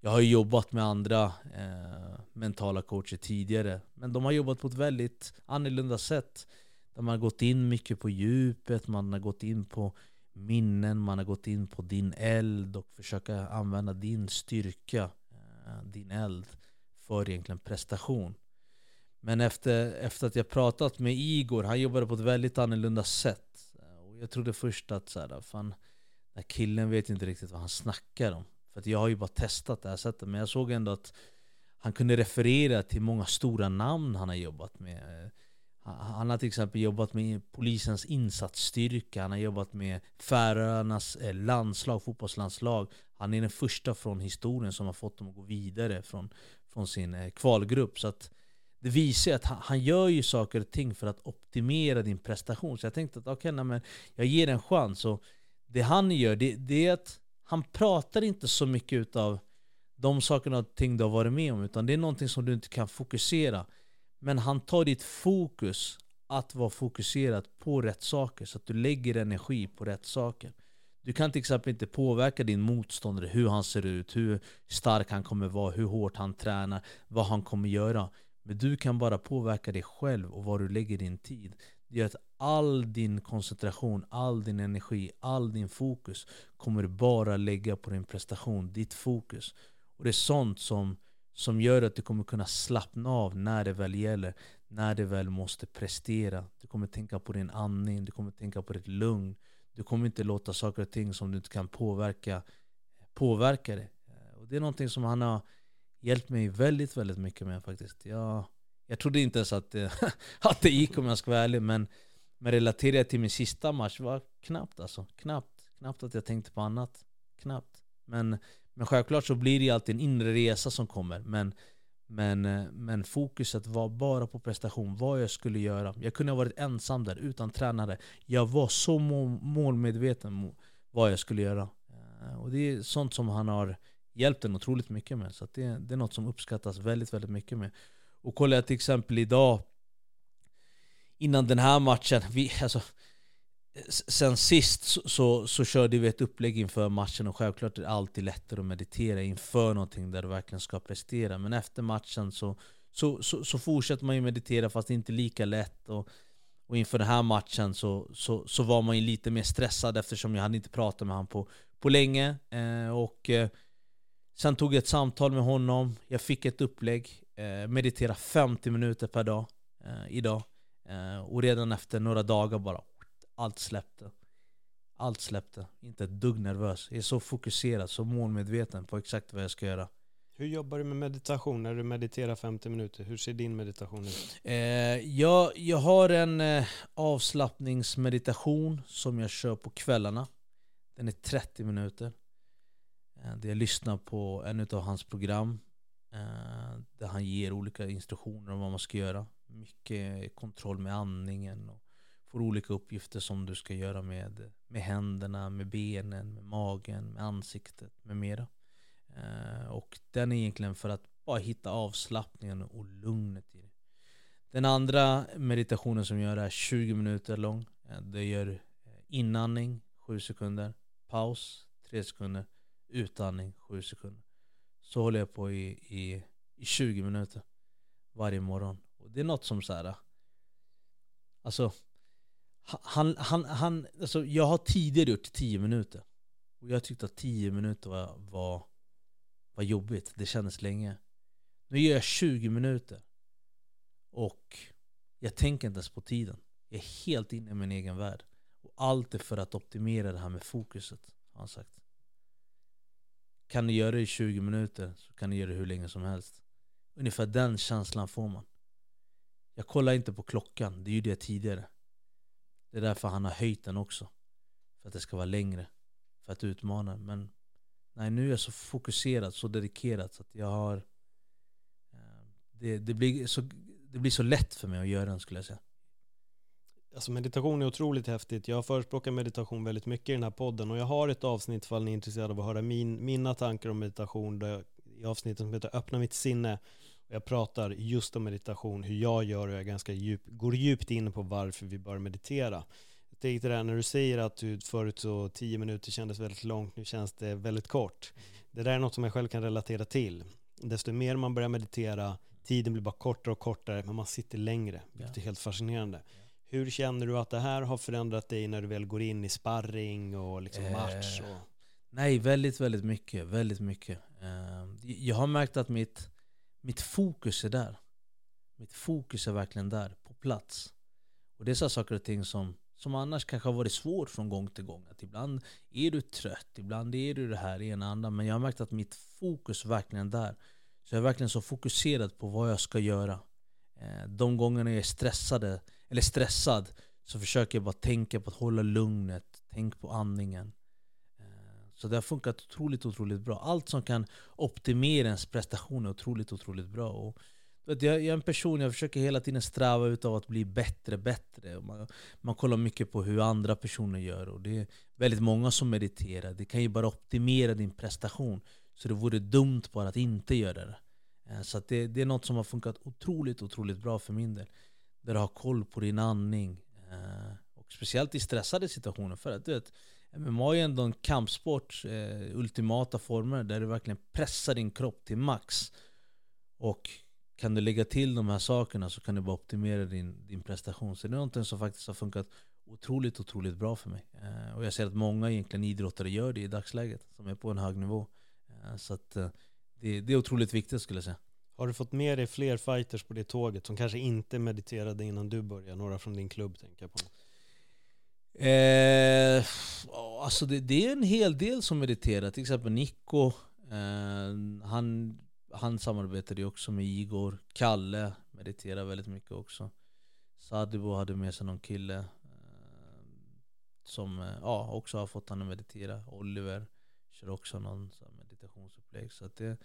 jag har jobbat med andra eh, mentala coacher tidigare. Men de har jobbat på ett väldigt annorlunda sätt. Där man har gått in mycket på djupet, man har gått in på minnen, man har gått in på din eld och försöka använda din styrka, din eld, för egentligen prestation. Men efter, efter att jag pratat med Igor, han jobbade på ett väldigt annorlunda sätt. Och jag trodde först att så här, fan, den killen vet inte riktigt vad han snackar om. För att jag har ju bara testat det här sättet. Men jag såg ändå att han kunde referera till många stora namn han har jobbat med. Han har till exempel jobbat med polisens insatsstyrka. Han har jobbat med Färöarnas landslag, fotbollslandslag. Han är den första från historien som har fått dem att gå vidare från, från sin kvalgrupp. Så att det visar att han, han gör ju saker och ting för att optimera din prestation. Så jag tänkte att okay, nej, men jag ger en chans. Och det han gör, det, det är att han pratar inte så mycket av de sakerna och ting du har varit med om. Utan det är någonting som du inte kan fokusera. Men han tar ditt fokus att vara fokuserad på rätt saker, så att du lägger energi på rätt saker. Du kan till exempel inte påverka din motståndare, hur han ser ut, hur stark han kommer vara, hur hårt han tränar, vad han kommer göra. Men du kan bara påverka dig själv och var du lägger din tid. Det gör att all din koncentration, all din energi, all din fokus kommer du bara lägga på din prestation, ditt fokus. Och det är sånt som Som gör att du kommer kunna slappna av när det väl gäller. När det väl måste prestera. Du kommer tänka på din andning. Du kommer tänka på ditt lugn. Du kommer inte låta saker och ting som du inte kan påverka påverka det. Och det är någonting som han har hjälpt mig väldigt, väldigt mycket med faktiskt. Jag, jag trodde inte ens att, att det gick, om jag ska vara ärlig. Men, men relaterat till min sista match var knappt alltså. Knappt. Knappt att jag tänkte på annat. Knappt. Men... Men självklart så blir det alltid en inre resa som kommer. Men, men, men fokuset var bara på prestation. Vad jag skulle göra. Jag kunde ha varit ensam där utan tränare. Jag var så målmedveten om vad jag skulle göra. Och det är sånt som han har hjälpt en otroligt mycket med. Så att det, det är något som uppskattas väldigt, väldigt mycket med. Och kollar jag till exempel idag. Innan den här matchen. Vi, alltså, sen sist så, så, så körde vi ett upplägg inför matchen, och självklart är det alltid lättare att meditera inför någonting där du verkligen ska prestera. Men efter matchen så, så, så, så fortsätter man ju meditera, fast det är inte lika lätt. Och, och inför den här matchen så, så, så var man ju lite mer stressad, eftersom jag hade inte pratat med honom på, på länge. Eh, och eh, sen tog jag ett samtal med honom. Jag fick ett upplägg. Eh, meditera femtio minuter per dag eh, idag. Eh, och redan efter några dagar bara Allt släppte. Allt släppte. Inte ett dugg nervös. Jag är så fokuserad, så målmedveten på exakt vad jag ska göra. Hur jobbar du med meditation när du mediterar femtio minuter? Hur ser din meditation ut? Eh, jag, jag har en eh, avslappningsmeditation som jag kör på kvällarna. Den är trettio minuter. Eh, där jag lyssnar på en av hans program. Eh, där han ger olika instruktioner om vad man ska göra. Mycket kontroll med andningen och får olika uppgifter som du ska göra med, med händerna, med benen, med magen, med ansiktet, med mera. Eh, och den är egentligen för att bara hitta avslappningen och lugnet i det. Den andra meditationen som jag gör är tjugo minuter lång. Eh, det gör inandning sju sekunder, paus tre sekunder, utandning sju sekunder. Så håller jag på i, i, i tjugo minuter varje morgon. Och det är något som så här, alltså Han, han, han, alltså jag har tidigare gjort tio minuter, och jag tyckte att tio minuter var, var, var jobbigt. Det kändes länge. Nu gör jag tjugo minuter, och jag tänker inte ens på tiden. Jag är helt inne i min egen värld, och allt är för att optimera det här med fokuset, har han sagt. Kan du göra det i tjugo minuter så kan du göra det hur länge som helst. Ungefär den känslan får man. Jag kollar inte på klockan. Det är ju det tidigare. Det är därför han har höjt den också. För att det ska vara längre. För att utmana. Men nej, nu är jag så fokuserad, så dedikerad. Så att jag har... Det, det, blir så, det blir så lätt för mig att göra den, skulle jag säga. Alltså meditation är otroligt häftigt. Jag förespråkar meditation väldigt mycket i den här podden. Och jag har ett avsnitt, ifall ni är intresserade av att höra min, mina tankar om meditation. Där jag, i avsnittet som heter Öppna mitt sinne. Jag pratar just om meditation, hur jag gör, och jag ganska djup, går djupt in på varför vi bör meditera. Jag tänkte det här när du säger att du förut så tio minuter kändes väldigt långt, nu känns det väldigt kort. Det där är något som jag själv kan relatera till. Desto mer man börjar meditera, tiden blir bara kortare och kortare, men man sitter längre, vilket ja. är helt fascinerande. Ja. Hur känner du att det här har förändrat dig när du väl går in i sparring och liksom eh, match? Och... Nej, väldigt, väldigt mycket. Väldigt mycket. Jag har märkt att mitt Mitt fokus är där. Mitt fokus är verkligen där, på plats. Och det är så saker och ting som, som annars kanske har varit svårt från gång till gång. Att ibland är du trött, ibland är du det här, ena andra. Men jag har märkt att mitt fokus verkligen är där. Så jag är verkligen så fokuserad på vad jag ska göra. De gångerna jag är stressade, eller stressad, så försöker jag bara tänka på att hålla lugnet. Tänk på andningen. Så det har funkat otroligt, otroligt bra. Allt som kan optimera ens prestation är otroligt, otroligt bra. Och jag, jag är en person, jag försöker hela tiden sträva ut av att bli bättre, bättre. Man, man kollar mycket på hur andra personer gör. Och det är väldigt många som mediterar. Det kan ju bara optimera din prestation. Så det vore dumt bara att inte göra det. Så att det, det är något som har funkat otroligt, otroligt bra för min del. Där du har koll på din andning. Och speciellt i stressade situationer. För att du vet... M M A är ändå en kampsport, eh, ultimata former där du verkligen pressar din kropp till max, och kan du lägga till de här sakerna så kan du bara optimera din, din prestation. Så det är någonting som faktiskt har funkat otroligt, otroligt bra för mig, eh, och jag ser att många egentligen idrottare gör det i dagsläget som är på en hög nivå, eh, så att eh, det, det är otroligt viktigt, skulle jag säga. Har du fått med dig fler fighters på det tåget som kanske inte mediterade innan du började? Några från din klubb tänker jag på. Eh, alltså det, det är en hel del som mediterar. Till exempel Nico, eh, han, han samarbetade ju också med Igor. Kalle mediterar väldigt mycket också. Sadebo hade med sig någon kille eh, som eh, ja, också har fått han att meditera. Oliver kör också någon så här meditationsupplägg. Så att det,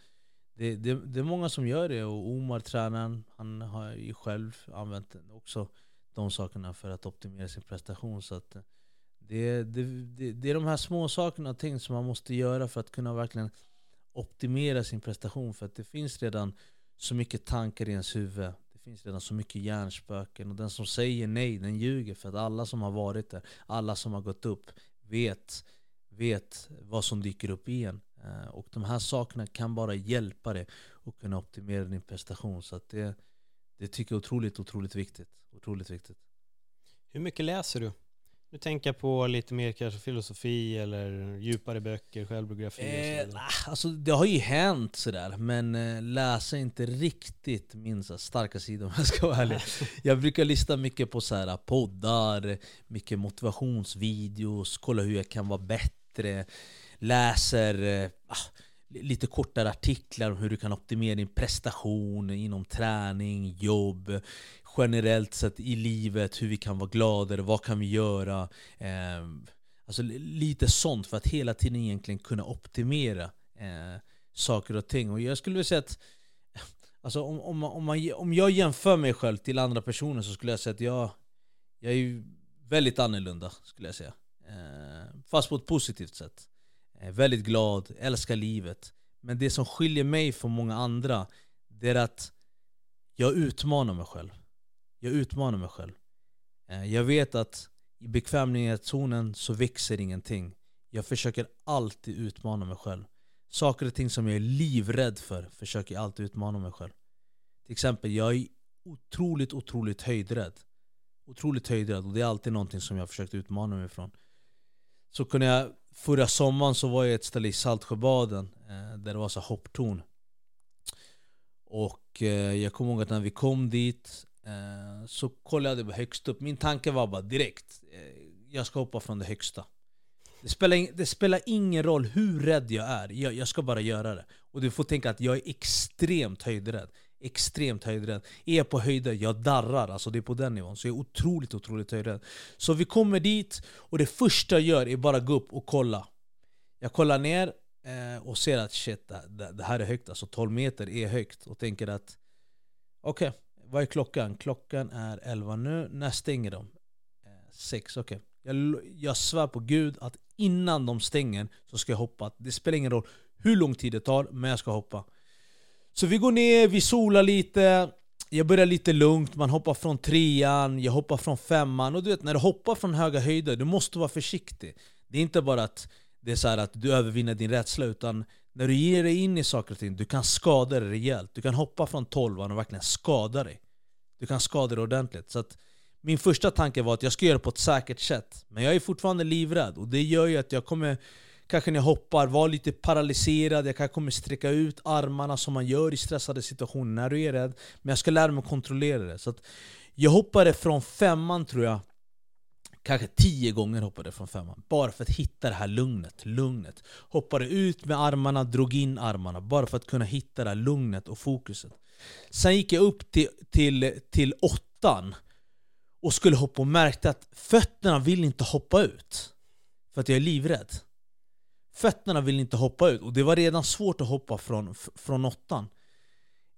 det, det, det är många som gör det. Och Omar, tränaren, han har ju själv använt också de sakerna för att optimera sin prestation. Så att det, det, det, det är de här små sakerna och ting som man måste göra för att kunna verkligen optimera sin prestation. För att det finns redan så mycket tankar i ens huvud. Det finns redan så mycket hjärnspöken. Och den som säger nej, den ljuger. För att alla som har varit där, alla som har gått upp, vet, vet vad som dyker upp igen. Och de här sakerna kan bara hjälpa dig att kunna optimera din prestation. Så att det, det tycker jag är otroligt, otroligt viktigt. Otroligt viktigt. Hur mycket läser du? Nu tänker jag på lite mer kanske filosofi eller djupare böcker, självbiografi eh, och sådär. Alltså det har ju hänt sådär, men eh, läser inte riktigt min så starka sida om jag ska vara ärlig. Jag brukar lyssna mycket på så här poddar, mycket motivationsvideos, kolla hur jag kan vara bättre, läser eh, lite kortare artiklar om hur du kan optimera din prestation inom träning, jobb, generellt sett i livet, hur vi kan vara gladare, vad kan vi göra, eh, alltså lite sånt för att hela tiden egentligen kunna optimera eh, saker och ting. Och jag skulle vilja säga att alltså om, om, om, man, om jag jämför mig själv till andra personer, så skulle jag säga att jag, jag är ju väldigt annorlunda, skulle jag säga, eh, fast på ett positivt sätt. Väldigt glad, älskar livet. Men det som skiljer mig från många andra, det är att jag utmanar mig själv. Jag utmanar mig själv. Jag vet att i bekvämlighetszonen så växer ingenting. Jag försöker alltid utmana mig själv. Saker och ting som jag är livrädd för försöker jag alltid utmana mig själv. Till exempel, jag är otroligt, otroligt höjdrädd. Otroligt höjdrädd, och det är alltid någonting som jag försökt utmana mig från. Så kunde jag Förra sommaren så var jag ett ställe i Saltsjöbaden eh, där det var så hopptorn. Och eh, jag kommer ihåg att när vi kom dit eh, så kollade jag högst upp. Min tanke var bara direkt, eh, jag ska hoppa från det högsta. Det spelar, in, det spelar ingen roll hur rädd jag är. Jag, jag ska bara göra det. Och du får tänka att jag är extremt höjdrädd. extremt höjdrädd. Är på höjden, jag darrar. Alltså det är på den nivån. Så jag är otroligt, otroligt höjdrädd. Så vi kommer dit och det första jag gör är bara gå upp och kolla. Jag kollar ner eh, och ser att shit, det, det här är högt. Alltså tolv meter är högt. Och tänker att okej, okay, vad är klockan? Klockan är elva nu. När stänger de? sex, eh, okej. Okay. Jag, jag svär på Gud att innan de stänger så ska jag hoppa. Det spelar ingen roll hur lång tid det tar, men jag ska hoppa. Så vi går ner, vi solar lite. Jag börjar lite lugnt. Man hoppar från trean, jag hoppar från femman. Och du vet, när du hoppar från höga höjder, du måste vara försiktig. Det är inte bara att det är så här att du övervinner din rädsla, utan när du ger dig in i saker och ting, du kan skada dig rejält. Du kan hoppa från tolvan och verkligen skada dig. Du kan skada dig ordentligt. Så att min första tanke var att jag ska göra det på ett säkert sätt. Men jag är fortfarande livrädd. Och det gör ju att jag kommer, kanske när jag hoppar, vara lite paralyserad. Jag kanske kommer sträcka ut armarna som man gör i stressade situationer när du är rädd. Men jag ska lära mig att kontrollera det. Så att jag hoppade från femman, tror jag. Kanske tio gånger hoppade från femman. Bara för att hitta det här lugnet. lugnet. Hoppade ut med armarna, drog in armarna. Bara för att kunna hitta det här lugnet och fokuset. Sen gick jag upp till, till, till åttan. Och skulle hoppa och märkte att fötterna vill inte hoppa ut. För att jag är livrädd. Fötterna vill inte hoppa ut. Och det var redan svårt att hoppa från, från åttan.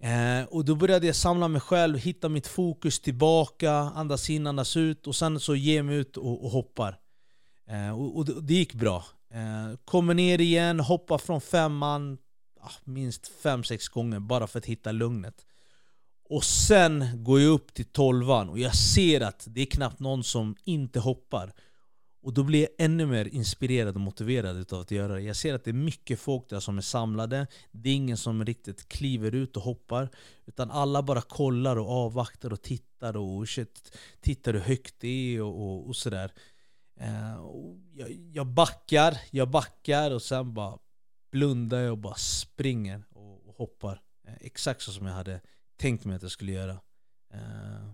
Eh, och då började jag samla mig själv. Hitta mitt fokus tillbaka. Andas in, andas ut. Och sen så ger jag mig ut och, och hoppar. Eh, och, och det gick bra. Eh, kommer ner igen. Hoppar från femman. Ah, minst fem, sex gånger. Bara för att hitta lugnet. Och sen går jag upp till tolvan och jag ser att det är knappt någon som inte hoppar. Och då blir jag ännu mer inspirerad och motiverad utav att göra det. Jag ser att det är mycket folk där som är samlade. Det är ingen som riktigt kliver ut och hoppar. Utan alla bara kollar och avvaktar och tittar och shit, tittar hur högt det är och, och, och sådär. Eh, och jag, jag backar, jag backar och sen bara blundar jag och bara springer och, och hoppar. Eh, exakt så som jag hade tänkt mig att jag skulle göra eh,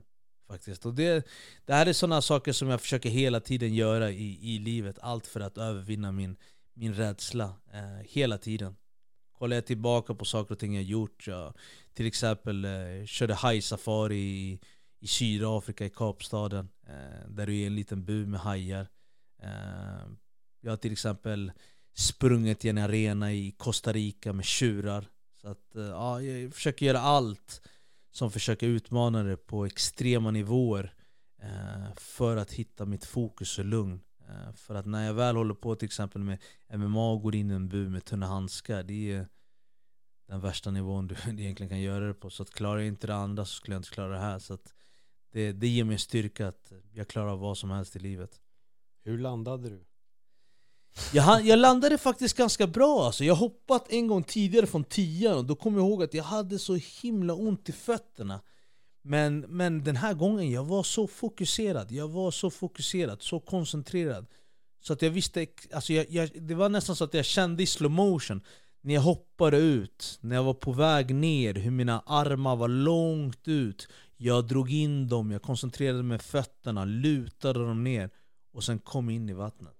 faktiskt. Och det, det här är sådana saker som jag försöker hela tiden göra i, i livet. Allt för att övervinna min, min rädsla eh, hela tiden. Kollar jag tillbaka på saker och ting jag gjort. Jag, till exempel eh, körde hajsafari i, i Sydafrika, i Kapstaden. Eh, där du är en liten bu med hajar. Eh, jag har till exempel sprungit i en arena i Costa Rica med tjurar. Så att, ja, jag försöker göra allt som försöker utmana det på extrema nivåer eh, för att hitta mitt fokus och lugn. Eh, för att när jag väl håller på till exempel med M M A och går in i en bu med tunna handskar, det är den värsta nivån du egentligen kan göra det på. Så att klarar jag inte det andra så skulle jag inte klara det här. Så att det, det ger mig styrka att jag klarar vad som helst i livet. Hur landade du? Jag, jag landade faktiskt ganska bra. Alltså, jag hoppat en gång tidigare från tian och då kom jag ihåg att jag hade så himla ont i fötterna. Men, men den här gången jag var så fokuserad. Jag var så fokuserad, så koncentrerad. Så att jag visste, alltså jag, jag, det var nästan så att jag kände i slow motion när jag hoppade ut, när jag var på väg ner, hur mina armar var långt ut. Jag drog in dem, jag koncentrerade mig fötterna, lutade dem ner och sen kom in i vattnet.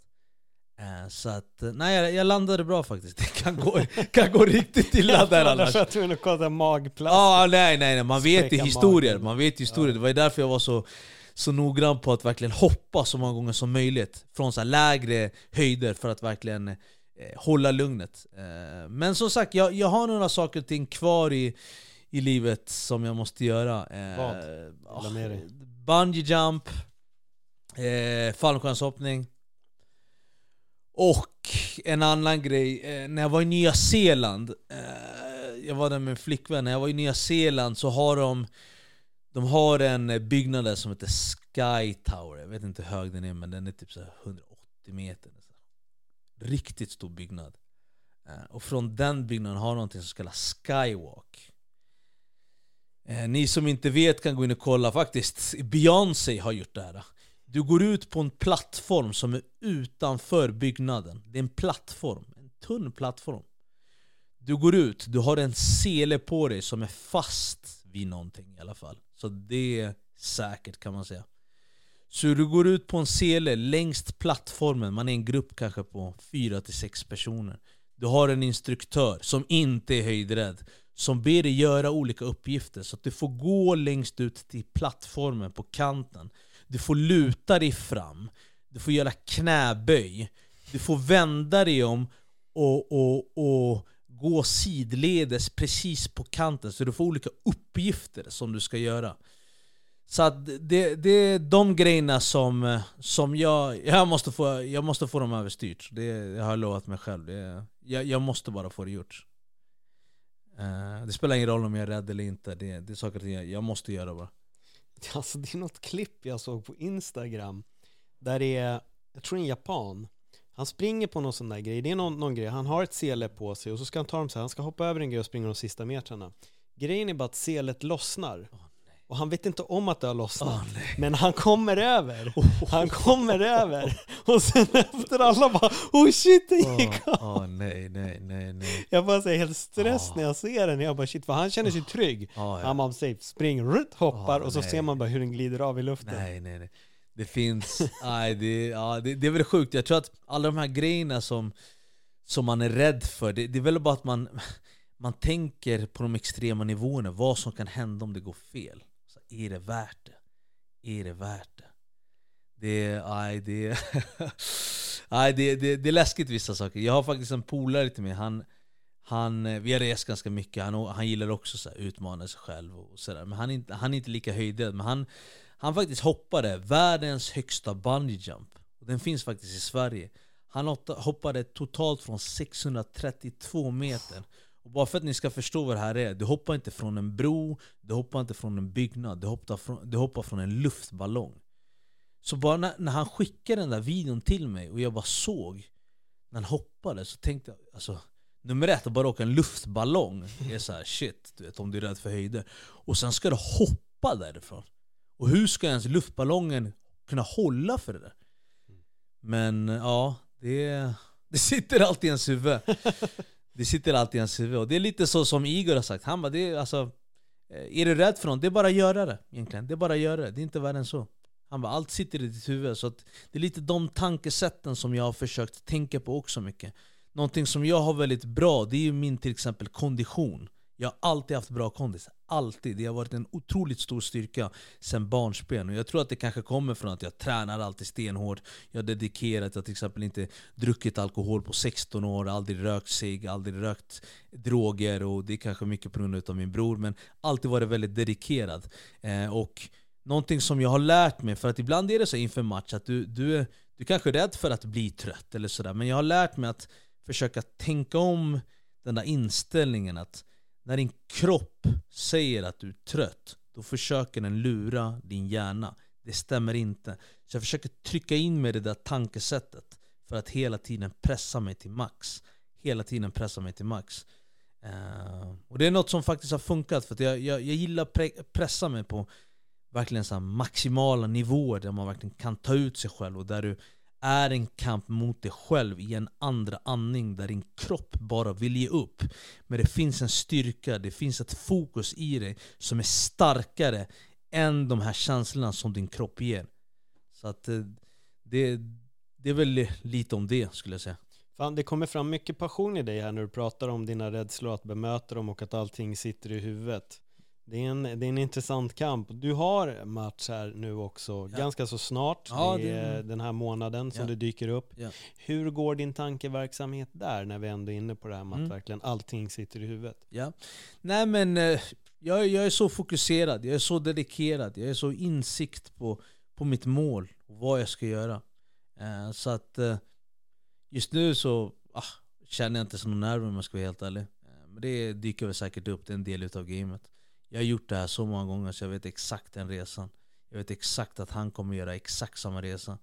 Så att, nej, jag landade bra faktiskt. Det kan gå, kan gå riktigt illa där annars. Jag tror att kolla magplats. Ah, nej, nej, nej, man vet ju historier. Man vet historier. Det var ju därför jag var så, så noggrann på att verkligen hoppa så många gånger som möjligt. Från så här lägre höjder för att verkligen eh, hålla lugnet. Eh, men som sagt, jag, jag har några saker och ting kvar i, i livet som jag måste göra. Eh, Vad? Oh, bungee jump, eh, fallskärmshoppning. Och en annan grej, när jag var i Nya Zeeland, jag var där med en flickvän, när jag var i Nya Zeeland så har de, de har en byggnad där som heter Sky Tower. Jag vet inte hur hög den är, men den är typ så hundraåttio meter. Riktigt stor byggnad. Och från den byggnaden har de någonting som kallas Skywalk. Ni som inte vet kan gå in och kolla faktiskt. Beyoncé har gjort det här. Du går ut på en plattform som är utanför byggnaden. Det är en plattform, en tunn plattform. Du går ut, du har en sele på dig som är fast vid någonting i alla fall. Så det är säkert kan man säga. Så du går ut på en sele längst plattformen. Man är en grupp kanske på fyra till sex personer. Du har en instruktör som inte är höjdrädd. som ber dig göra olika uppgifter. Så att du får gå längst ut till plattformen på kanten. Du får luta dig fram. Du får göra knäböj. Du får vända dig om och, och, och gå sidledes precis på kanten. Så du får olika uppgifter som du ska göra. Så att det, det är de grejerna som, som jag, jag, måste få, jag måste få dem överstyrt. Det jag har lovat mig själv. Det, jag, jag måste bara få det gjort. Uh, det spelar ingen roll om jag är rädd eller inte. Det, det är saker jag, jag måste göra bara. Alltså, det är något klipp jag såg på Instagram. Där det är, jag tror en japan. Han springer på någon sån där grej. Det är någon, någon grej. Han har ett sele på sig och så ska han ta dem så här. Han ska hoppa över en grej och springa de sista metrarna. Grejen är bara att selet lossnar. Oh, och han vet inte om att det har lossnat. Oh, men han kommer över. Oh. Han kommer över. Och sen efter alla bara, oh shit, det gick av. Oh, oh, nej, nej, nej, nej. Jag bara säger helt stress oh. när jag ser den. Jag bara shit, för han känner sig trygg. Oh, ja. Han bara safe, spring, rutt, hoppar. Oh, och så nej. ser man bara hur den glider av i luften. Nej, nej, nej. Det finns, nej, det, ja, det, det är väl sjukt. Jag tror att alla de här grejerna som, som man är rädd för, det, det är väl bara att man, man tänker på de extrema nivåerna, vad som kan hända om det går fel. Så är det värt det? Är det värt det? Det, nej, det, nej, det, det, det är läskigt vissa saker. Jag har faktiskt en polare till mig, han, han, vi har rest ganska mycket, han, han gillar också så här, utmana sig själv och sådär. Men han är, inte, han är inte lika höjdrädd, men han Han faktiskt hoppade världens högsta bungee jump. Den finns faktiskt i Sverige. Han hoppade totalt från sexhundratrettiotvå meter. Och bara för att ni ska förstå vad det här är. Du hoppar inte från en bro. Du hoppar inte från en byggnad. Du hoppar från, du hoppar från en luftballong. Så bara när, när han skickade den där videon till mig och jag bara såg när han hoppade, så tänkte jag, alltså, nummer ett att bara åka en luftballong är så här, shit, du vet, om du är rädd för höjder. Och sen ska du hoppa därifrån. Och hur ska ens luftballongen kunna hålla för det där? Men ja, det, det sitter alltid i ens huvud. Det sitter alltid i ens huvud. Och det är lite så som Igor har sagt. Han bara, det är, alltså, är du rädd för någon? Det är bara att göra det egentligen. Det är bara att göra det. Det är inte värre än så. Han bara, allt sitter i ditt huvud. Så att det är lite de tankesätten som jag har försökt tänka på också mycket. Någonting som jag har väldigt bra, det är ju min till exempel kondition. Jag har alltid haft bra kondis. Alltid. Det har varit en otroligt stor styrka sedan barnsben. Och jag tror att det kanske kommer från att jag tränar alltid stenhårt. Jag har dedikerat. Jag till exempel inte druckit alkohol på sexton år. Aldrig rökt sig. Aldrig rökt droger. Och det är kanske mycket på grund av min bror. Men alltid varit väldigt dedikerad. Eh, och någonting som jag har lärt mig. För att ibland är det så inför match att du, du, är, du kanske är rädd för att bli trött. Eller sådär. Men jag har lärt mig att försöka tänka om den där inställningen att när din kropp säger att du är trött, då försöker den lura din hjärna. Det stämmer inte. Så jag försöker trycka in med det där tankesättet för att hela tiden pressa mig till max. Hela tiden pressa mig till max. Uh, och det är något som faktiskt har funkat, för att jag, jag, jag gillar att pre- pressa mig på verkligen så här maximala nivåer där man verkligen kan ta ut sig själv och där du är en kamp mot dig själv i en andra andning där din kropp bara vill ge upp. Men det finns en styrka, det finns ett fokus i dig som är starkare än de här känslorna som din kropp ger. Så att det, det är väl lite om det, skulle jag säga. Fan, det kommer fram mycket passion i dig här när du pratar om dina rädslor, att bemöta dem och att allting sitter i huvudet. Det är, en, det är en intressant kamp. Du har match här nu också, ja. ganska så snart, ja, det är den här månaden som ja. det dyker upp. Ja. Hur går din tankeverksamhet där när vi ändå är inne på det här med mm. att verkligen allting sitter i huvudet? Ja. Nej, men jag, jag är så fokuserad, jag är så dedikerad, jag är så insikt på, på mitt mål och vad jag ska göra. Så att just nu så ah, känner jag inte så nerver om jag ska vara helt ärlig. Men det dyker väl säkert upp, det är en del av gamet. Jag har gjort det här så många gånger så jag vet exakt den resan. Jag vet exakt att han kommer göra exakt samma resa.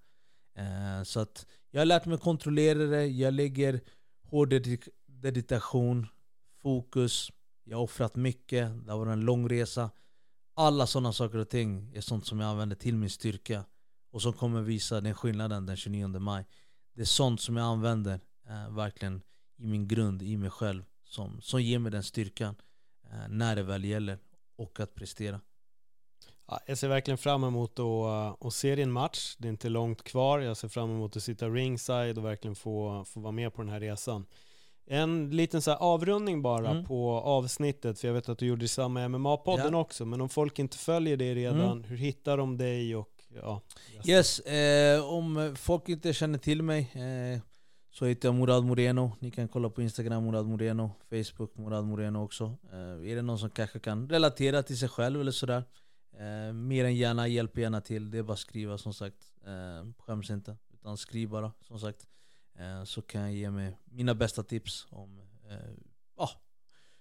Eh, så att jag har lärt mig kontrollera det. Jag lägger hård dedik- deditation, fokus. Jag har offrat mycket. Det var en lång resa. Alla sådana saker och ting är sånt som jag använder till min styrka. Och som kommer visa den skillnaden den tjugonionde maj. Det är sånt som jag använder eh, verkligen i min grund, i mig själv. Som, som ger mig den styrkan eh, när det väl gäller. Och att prestera. Ja, jag ser verkligen fram emot att, att se din match. Det är inte långt kvar. Jag ser fram emot att sitta ringside och verkligen få, få vara med på den här resan. En liten så här avrundning bara mm. på avsnittet, för jag vet att du gjorde det samma i M M A-podden ja. också, men om folk inte följer dig redan, mm. hur hittar de dig? Och ja, yes, eh, om folk inte känner till mig eh, så heter jag Moraad Moreno. Ni kan kolla på Instagram Moraad Moreno, Facebook Moraad Moreno också. Eh, är det någon som kanske kan relatera till sig själv eller sådär, eh, mer än gärna, hjälp gärna till. Det är bara skriva, som sagt, eh, skäms inte, utan skriv bara, som sagt. Så kan jag ge mig mina bästa tips om eh, ah,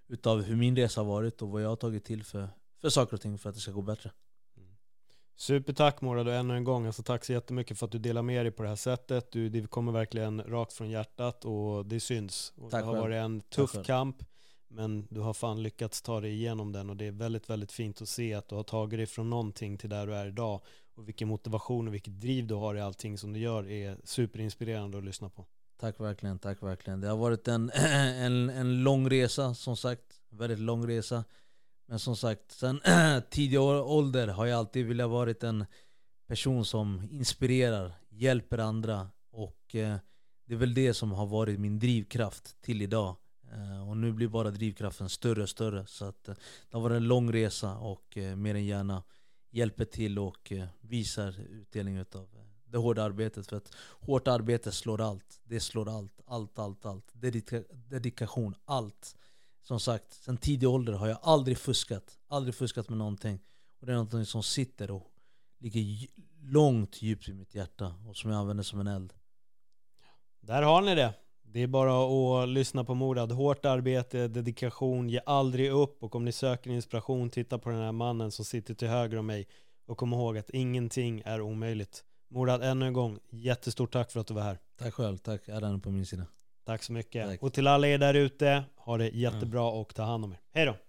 utav hur min resa har varit och vad jag har tagit till för, för saker och ting för att det ska gå bättre. Mm. Supertack Moraad, och ännu en gång, alltså, tack så jättemycket för att du delar med dig på det här sättet. Du, det kommer verkligen rakt från hjärtat och det syns. Och det har själv. varit en tuff kamp, men du har fan lyckats ta dig igenom den, och det är väldigt, väldigt fint att se att du har tagit dig från någonting till där du är idag. Och vilken motivation och vilket driv du har i allting som du gör är superinspirerande att lyssna på. Tack verkligen, tack verkligen. Det har varit en, en, en lång resa, som sagt. En väldigt lång resa. Men som sagt, sen tidig ålder har jag alltid velat vara en person som inspirerar, hjälper andra. Och eh, det är väl det som har varit min drivkraft till idag. Eh, och nu blir bara drivkraften större och större. Så att, eh, det har varit en lång resa, och eh, mer än gärna hjälper till och visar utdelning av det hårda arbetet, för att hårt arbete slår allt. Det slår allt, allt, allt, allt. Dedika- dedikation, allt. Som sagt, sen tidig ålder har jag aldrig fuskat, aldrig fuskat med någonting. Och det är någonting som sitter och ligger j- långt djupt i mitt hjärta, och som jag använder som en eld. Där har ni det. Det är bara att lyssna på Moraad. Hårt arbete, dedikation, ge aldrig upp. Och om ni söker inspiration, titta på den här mannen som sitter till höger om mig. Och kom ihåg att ingenting är omöjligt. Moraad, ännu en gång, jättestort tack för att du var här. Tack själv, tack. Är på min sida. Tack så mycket. Tack. Och till alla er där ute, ha det jättebra och ta hand om er. Hej då!